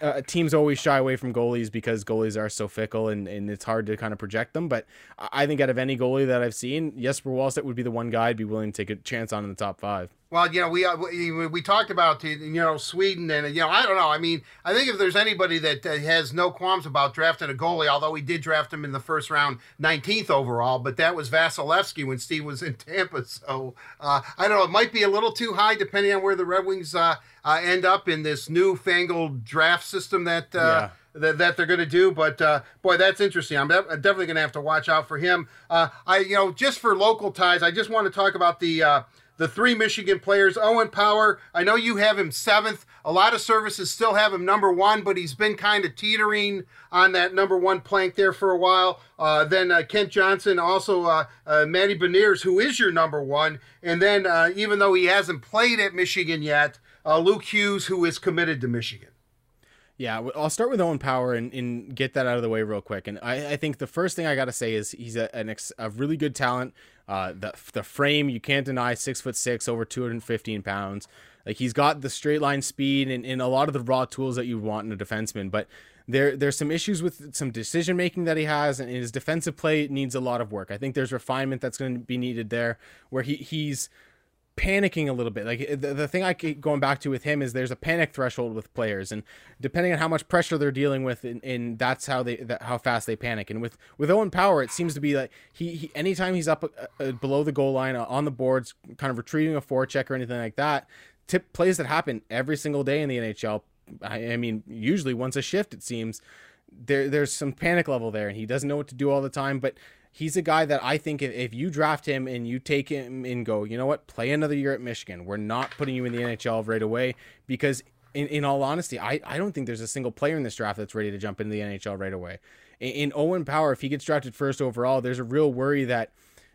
uh, teams always shy away from goalies because goalies are so fickle and, and it's hard to kind of project them. But I think out of any goalie that I've seen, Jesper Wallstedt would be the one guy I'd be willing to take a chance on in the top five. Well, you know, we uh, we, we talked about, you know, Sweden and, you know, I don't know. I mean, I think if there's anybody that uh, has no qualms about drafting a goalie, although we did draft him in the first round, nineteenth overall, but that was Vasilevsky when Steve was in Tampa. So uh, I don't know. It might be a little too high depending on where the Red Wings uh, uh, end up in this newfangled draft system that uh, yeah. th- that they're going to do. But, uh, boy, that's interesting. I'm definitely going to have to watch out for him. Uh, I, you know, just for local ties, I just want to talk about the uh, – the three Michigan players. Owen Power, I know you have him seventh. A lot of services still have him number one, but he's been kind of teetering on that number one plank there for a while. Uh, then uh, Kent Johnson, also uh, uh, Matthew Beniers, who is your number one. And then uh, even though he hasn't played at Michigan yet, uh, Luke Hughes, who is committed to Michigan. Yeah, I'll start with Owen Power and, and get that out of the way real quick. And I, I think the first thing I got to say is he's a, an ex, a really good talent. Uh, the the frame, you can't deny, six foot six, over two hundred fifteen pounds. Like, he's got the straight line speed and, and a lot of the raw tools that you want in a defenseman. But there there's some issues with some decision making that he has, and his defensive play needs a lot of work. I think there's refinement that's going to be needed there, where he he's panicking a little bit. Like, the, the thing I keep going back to with him is there's a panic threshold with players, and depending on how much pressure they're dealing with, and, and that's how they that, how fast they panic. And with with Owen Power, it seems to be like he, he anytime he's up uh, below the goal line, uh, on the boards, kind of retrieving a forecheck or anything like that, tip plays that happen every single day in the N H L. I, I mean, usually once a shift, it seems there there's some panic level there, and he doesn't know what to do all the time. But he's a guy that I think if you draft him and you take him and go, you know what, play another year at Michigan, we're not putting you in the N H L right away, because in, in all honesty, I, I don't think there's a single player in this draft that's ready to jump into the N H L right away. In, in Owen Power, if he gets drafted first overall, there's a real worry that,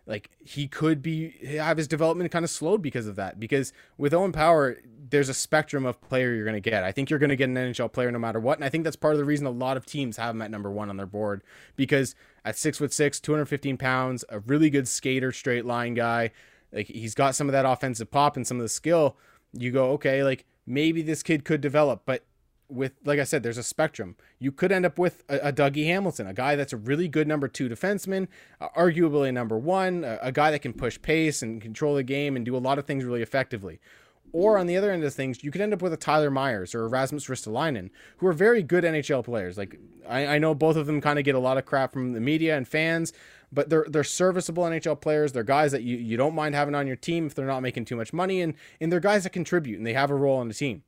like, he could be have his development kind of slowed because of that. Because with Owen Power, there's a spectrum of player you're going to get. I think you're going to get an N H L player no matter what. And I think that's part of the reason a lot of teams have him at number one on their board, because at six foot six, two hundred fifteen pounds, a really good skater, straight line guy, like, he's got some of that offensive pop and some of the skill. You go, okay, like, maybe this kid could develop. But with, like I said, there's a spectrum. You could end up with a, a Dougie Hamilton, a guy that's a really good number two defenseman, uh, arguably number one, a, a guy that can push pace and control the game and do a lot of things really effectively. Or on the other end of things, you could end up with a Tyler Myers or a Rasmus Ristolainen, who are very good N H L players. Like, I, I know both of them kind of get a lot of crap from the media and fans, but they're they're serviceable N H L players. They're guys that you, you don't mind having on your team if they're not making too much money, and, and they're guys that contribute and they have a role on the team.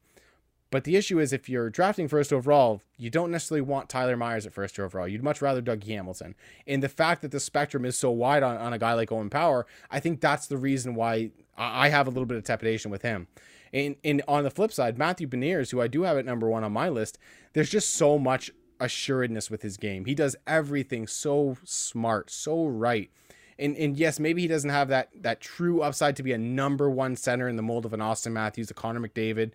But the issue is, if you're drafting first overall, you don't necessarily want Tyler Myers at first overall. You'd much rather Dougie Hamilton. And the fact that the spectrum is so wide on, on a guy like Owen Power, I think that's the reason why I have a little bit of trepidation with him. And, and on the flip side, Matthew Beniers, who I do have at number one on my list, there's just so much assuredness with his game. He does everything so smart, so right. And, and yes, maybe he doesn't have that, that true upside to be a number one center in the mold of an Austin Matthews, a Connor McDavid.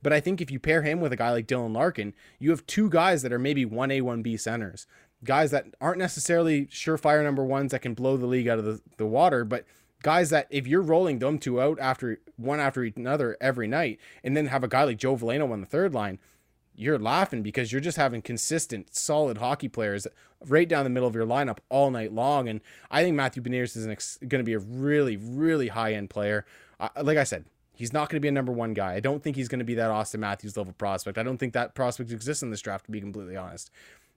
But I think if you pair him with a guy like Dylan Larkin, you have two guys that are maybe one A, one B centers, guys that aren't necessarily surefire number ones that can blow the league out of the, the water, but guys that if you're rolling them two out after one after another every night, and then have a guy like Joe Veleno on the third line, you're laughing, because you're just having consistent, solid hockey players right down the middle of your lineup all night long. And I think Matthew Beniers is ex- going to be a really, really high-end player. I, like I said, he's not going to be a number one guy. I don't think he's going to be that Austin Matthews level prospect. I don't think that prospect exists in this draft, to be completely honest.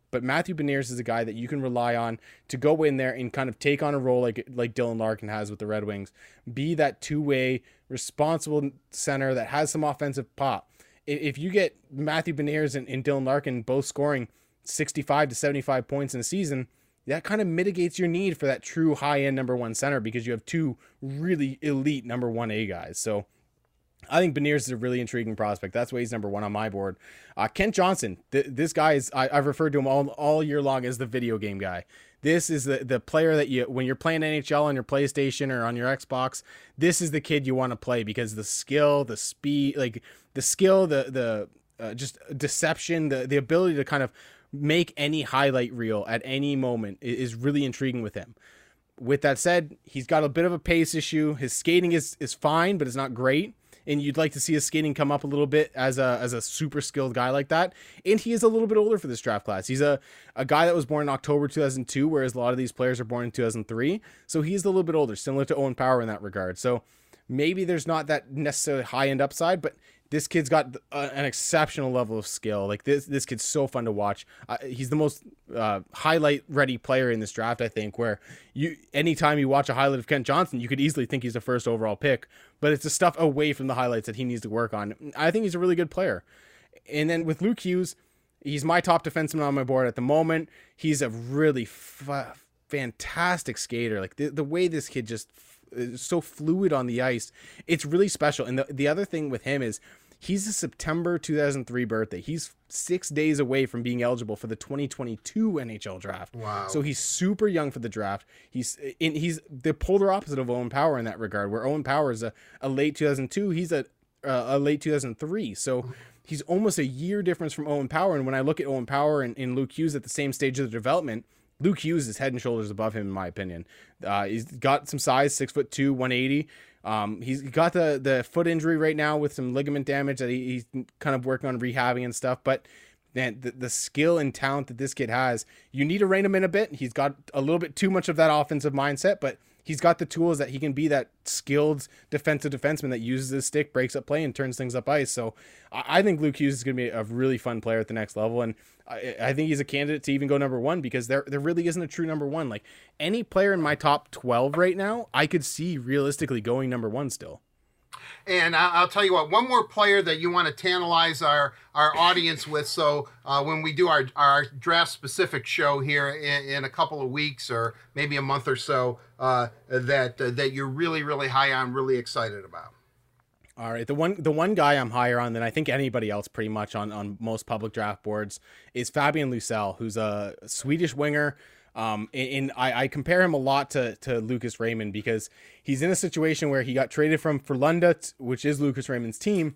But Matthew Beniers is a guy that you can rely on to go in there and kind of take on a role like like Dylan Larkin has with the Red Wings. Be that two-way, responsible center that has some offensive pop. If you get Matthew Beniers and, and Dylan Larkin both scoring sixty-five to seventy-five points in a season, that kind of mitigates your need for that true high-end number one center, because you have two really elite number one A guys. So I think Beniers is a really intriguing prospect. That's why he's number one on my board. Uh, Kent Johnson, th- this guy is, I, I've referred to him all, all year long as the video game guy. This is the, the player that you, when you're playing N H L on your PlayStation or on your Xbox, this is the kid you want to play, because the skill, the speed, like the skill, the, the uh, just deception, the, the ability to kind of make any highlight reel at any moment is really intriguing with him. With that said, he's got a bit of a pace issue. His skating is, is fine, but it's not great. And you'd like to see his skating come up a little bit as a as a super skilled guy like that. And he is a little bit older for this draft class. He's a, a guy that was born in October two thousand two, whereas a lot of these players are born in two thousand three. So he's a little bit older, similar to Owen Power in that regard. So maybe there's not that necessarily high-end upside, but this kid's got a, an exceptional level of skill. Like, this this kid's so fun to watch. Uh, he's the most uh, highlight-ready player in this draft, I think, where you anytime you watch a highlight of Kent Johnson, you could easily think he's the first overall pick, but it's the stuff away from the highlights that he needs to work on. I think he's a really good player. And then with Luke Hughes, he's my top defenseman on my board at the moment. He's a really f- fantastic skater. Like, the, the way this kid just is so fluid on the ice. It's really special. And the, the other thing with him is he's a September two thousand three birthday. He's six days away from being eligible for the twenty twenty-two N H L draft. Wow. So he's super young for the draft. He's in, he's the polar opposite of Owen Power in that regard, where Owen Power is a, a late two thousand two. He's a, uh, a late two thousand three. So he's almost a year difference from Owen Power. And when I look at Owen Power and, and Luke Hughes at the same stage of the development, Luke Hughes is head and shoulders above him, in my opinion. Uh, he's got some size, six foot two, one eighty. Um, he's got the, the foot injury right now with some ligament damage that he, he's kind of working on rehabbing and stuff. But man, the, the skill and talent that this kid has, you need to rein him in a bit. He's got a little bit too much of that offensive mindset, but he's got the tools that he can be that skilled defensive defenseman that uses his stick, breaks up play, and turns things up ice. So I think Luke Hughes is going to be a really fun player at the next level. And I, I think he's a candidate to even go number one, because there, there really isn't a true number one. Like, any player in my top twelve right now, I could see realistically going number one still. And I'll tell you what, one more player that you want to tantalize our, our audience with. So uh, when we do our, our draft-specific show here in, in a couple of weeks or maybe a month or so, uh, that uh, that you're really, really high on, really excited about. All right. The one the one guy I'm higher on than I think anybody else pretty much on, on most public draft boards is Fabian Lysell, who's a Swedish winger. Um, and, and I, I compare him a lot to, to Lucas Raymond, because he's in a situation where he got traded from Frölunda, which is Lucas Raymond's team,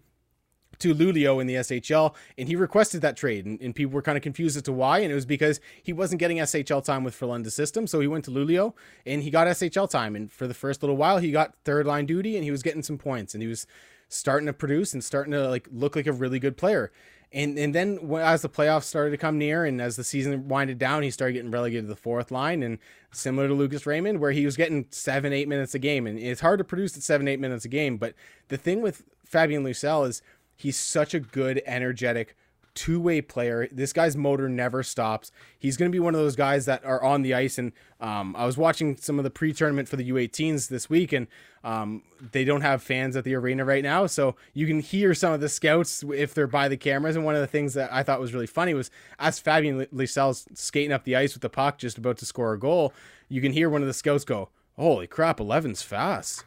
to Luleå in the S H L, and he requested that trade, and, and people were kind of confused as to why, and it was because he wasn't getting S H L time with Frölunda's system, so he went to Luleå, and he got S H L time, and for the first little while, he got third-line duty, and he was getting some points, and he was starting to produce and starting to like look like a really good player. And and then as the playoffs started to come near and as the season winded down, he started getting relegated to the fourth line, and similar to Lucas Raymond, where he was getting seven, eight minutes a game. And it's hard to produce at seven, eight minutes a game. But the thing with Fabian Lysell is he's such a good, energetic, two-way player. This guy's motor never stops. He's going to be one of those guys that are on the ice. And um, I was watching some of the pre-tournament for the U eighteens this week, and um, they don't have fans at the arena right now, so you can hear some of the scouts if they're by the cameras. And one of the things that I thought was really funny was as Fabian Lysell's skating up the ice with the puck, just about to score a goal, you can hear one of the scouts go, "Holy crap, eleven's fast."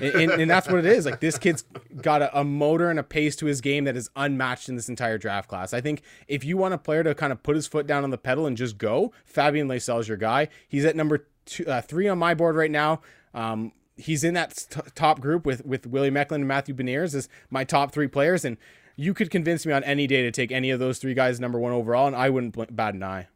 and, and that's what it is. Like, this kid's got a, a motor and a pace to his game that is unmatched in this entire draft class. I think if you want a player to kind of put his foot down on the pedal and just go, Fabian Lysell is your guy. He's at number two, uh, three on my board right now. Um, he's in that t- top group with, with Willie Mecklen and Matthew Beniers as my top three players. And you could convince me on any day to take any of those three guys number one overall, and I wouldn't bat an eye.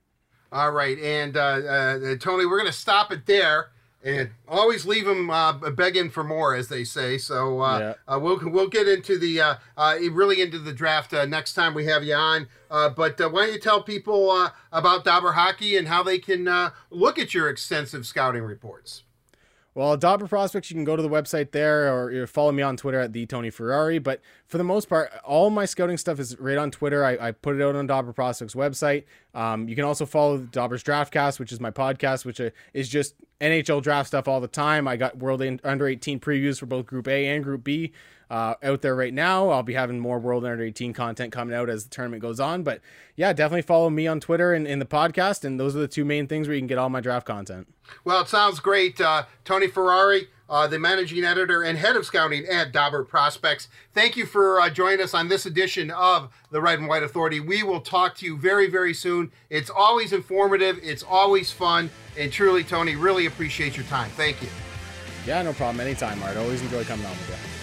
All right. And uh, uh, Tony, we're going to stop it there. And always leave them uh, begging for more, as they say. So uh, yeah. uh, we'll we'll get into the uh, uh, really into the draft uh, next time we have you on. Uh, but uh, why don't you tell people uh, about Dobber Hockey and how they can uh, look at your extensive scouting reports? Well, Dobber Prospects, you can go to the website there, or follow me on Twitter at the Tony Ferrari. But for the most part, all my scouting stuff is right on Twitter. I, I put it out on Dobber Prospects website. Um, you can also follow Dobber's Draftcast, which is my podcast, which is just N H L draft stuff all the time. I got World Under eighteen previews for both Group A and Group B uh, out there right now. I'll be having more World Under eighteen content coming out as the tournament goes on. But yeah, definitely follow me on Twitter and in the podcast. And those are the two main things where you can get all my draft content. Well, it sounds great. Uh, Tony Ferrari, uh, the managing editor and head of scouting at Dobber Prospects. Thank you for uh, joining us on this edition of the Red and White Authority. We will talk to you very, very soon. It's always informative. It's always fun. And truly, Tony, really appreciate your time. Thank you. Yeah, no problem. Anytime, Art. Always enjoy coming on with you.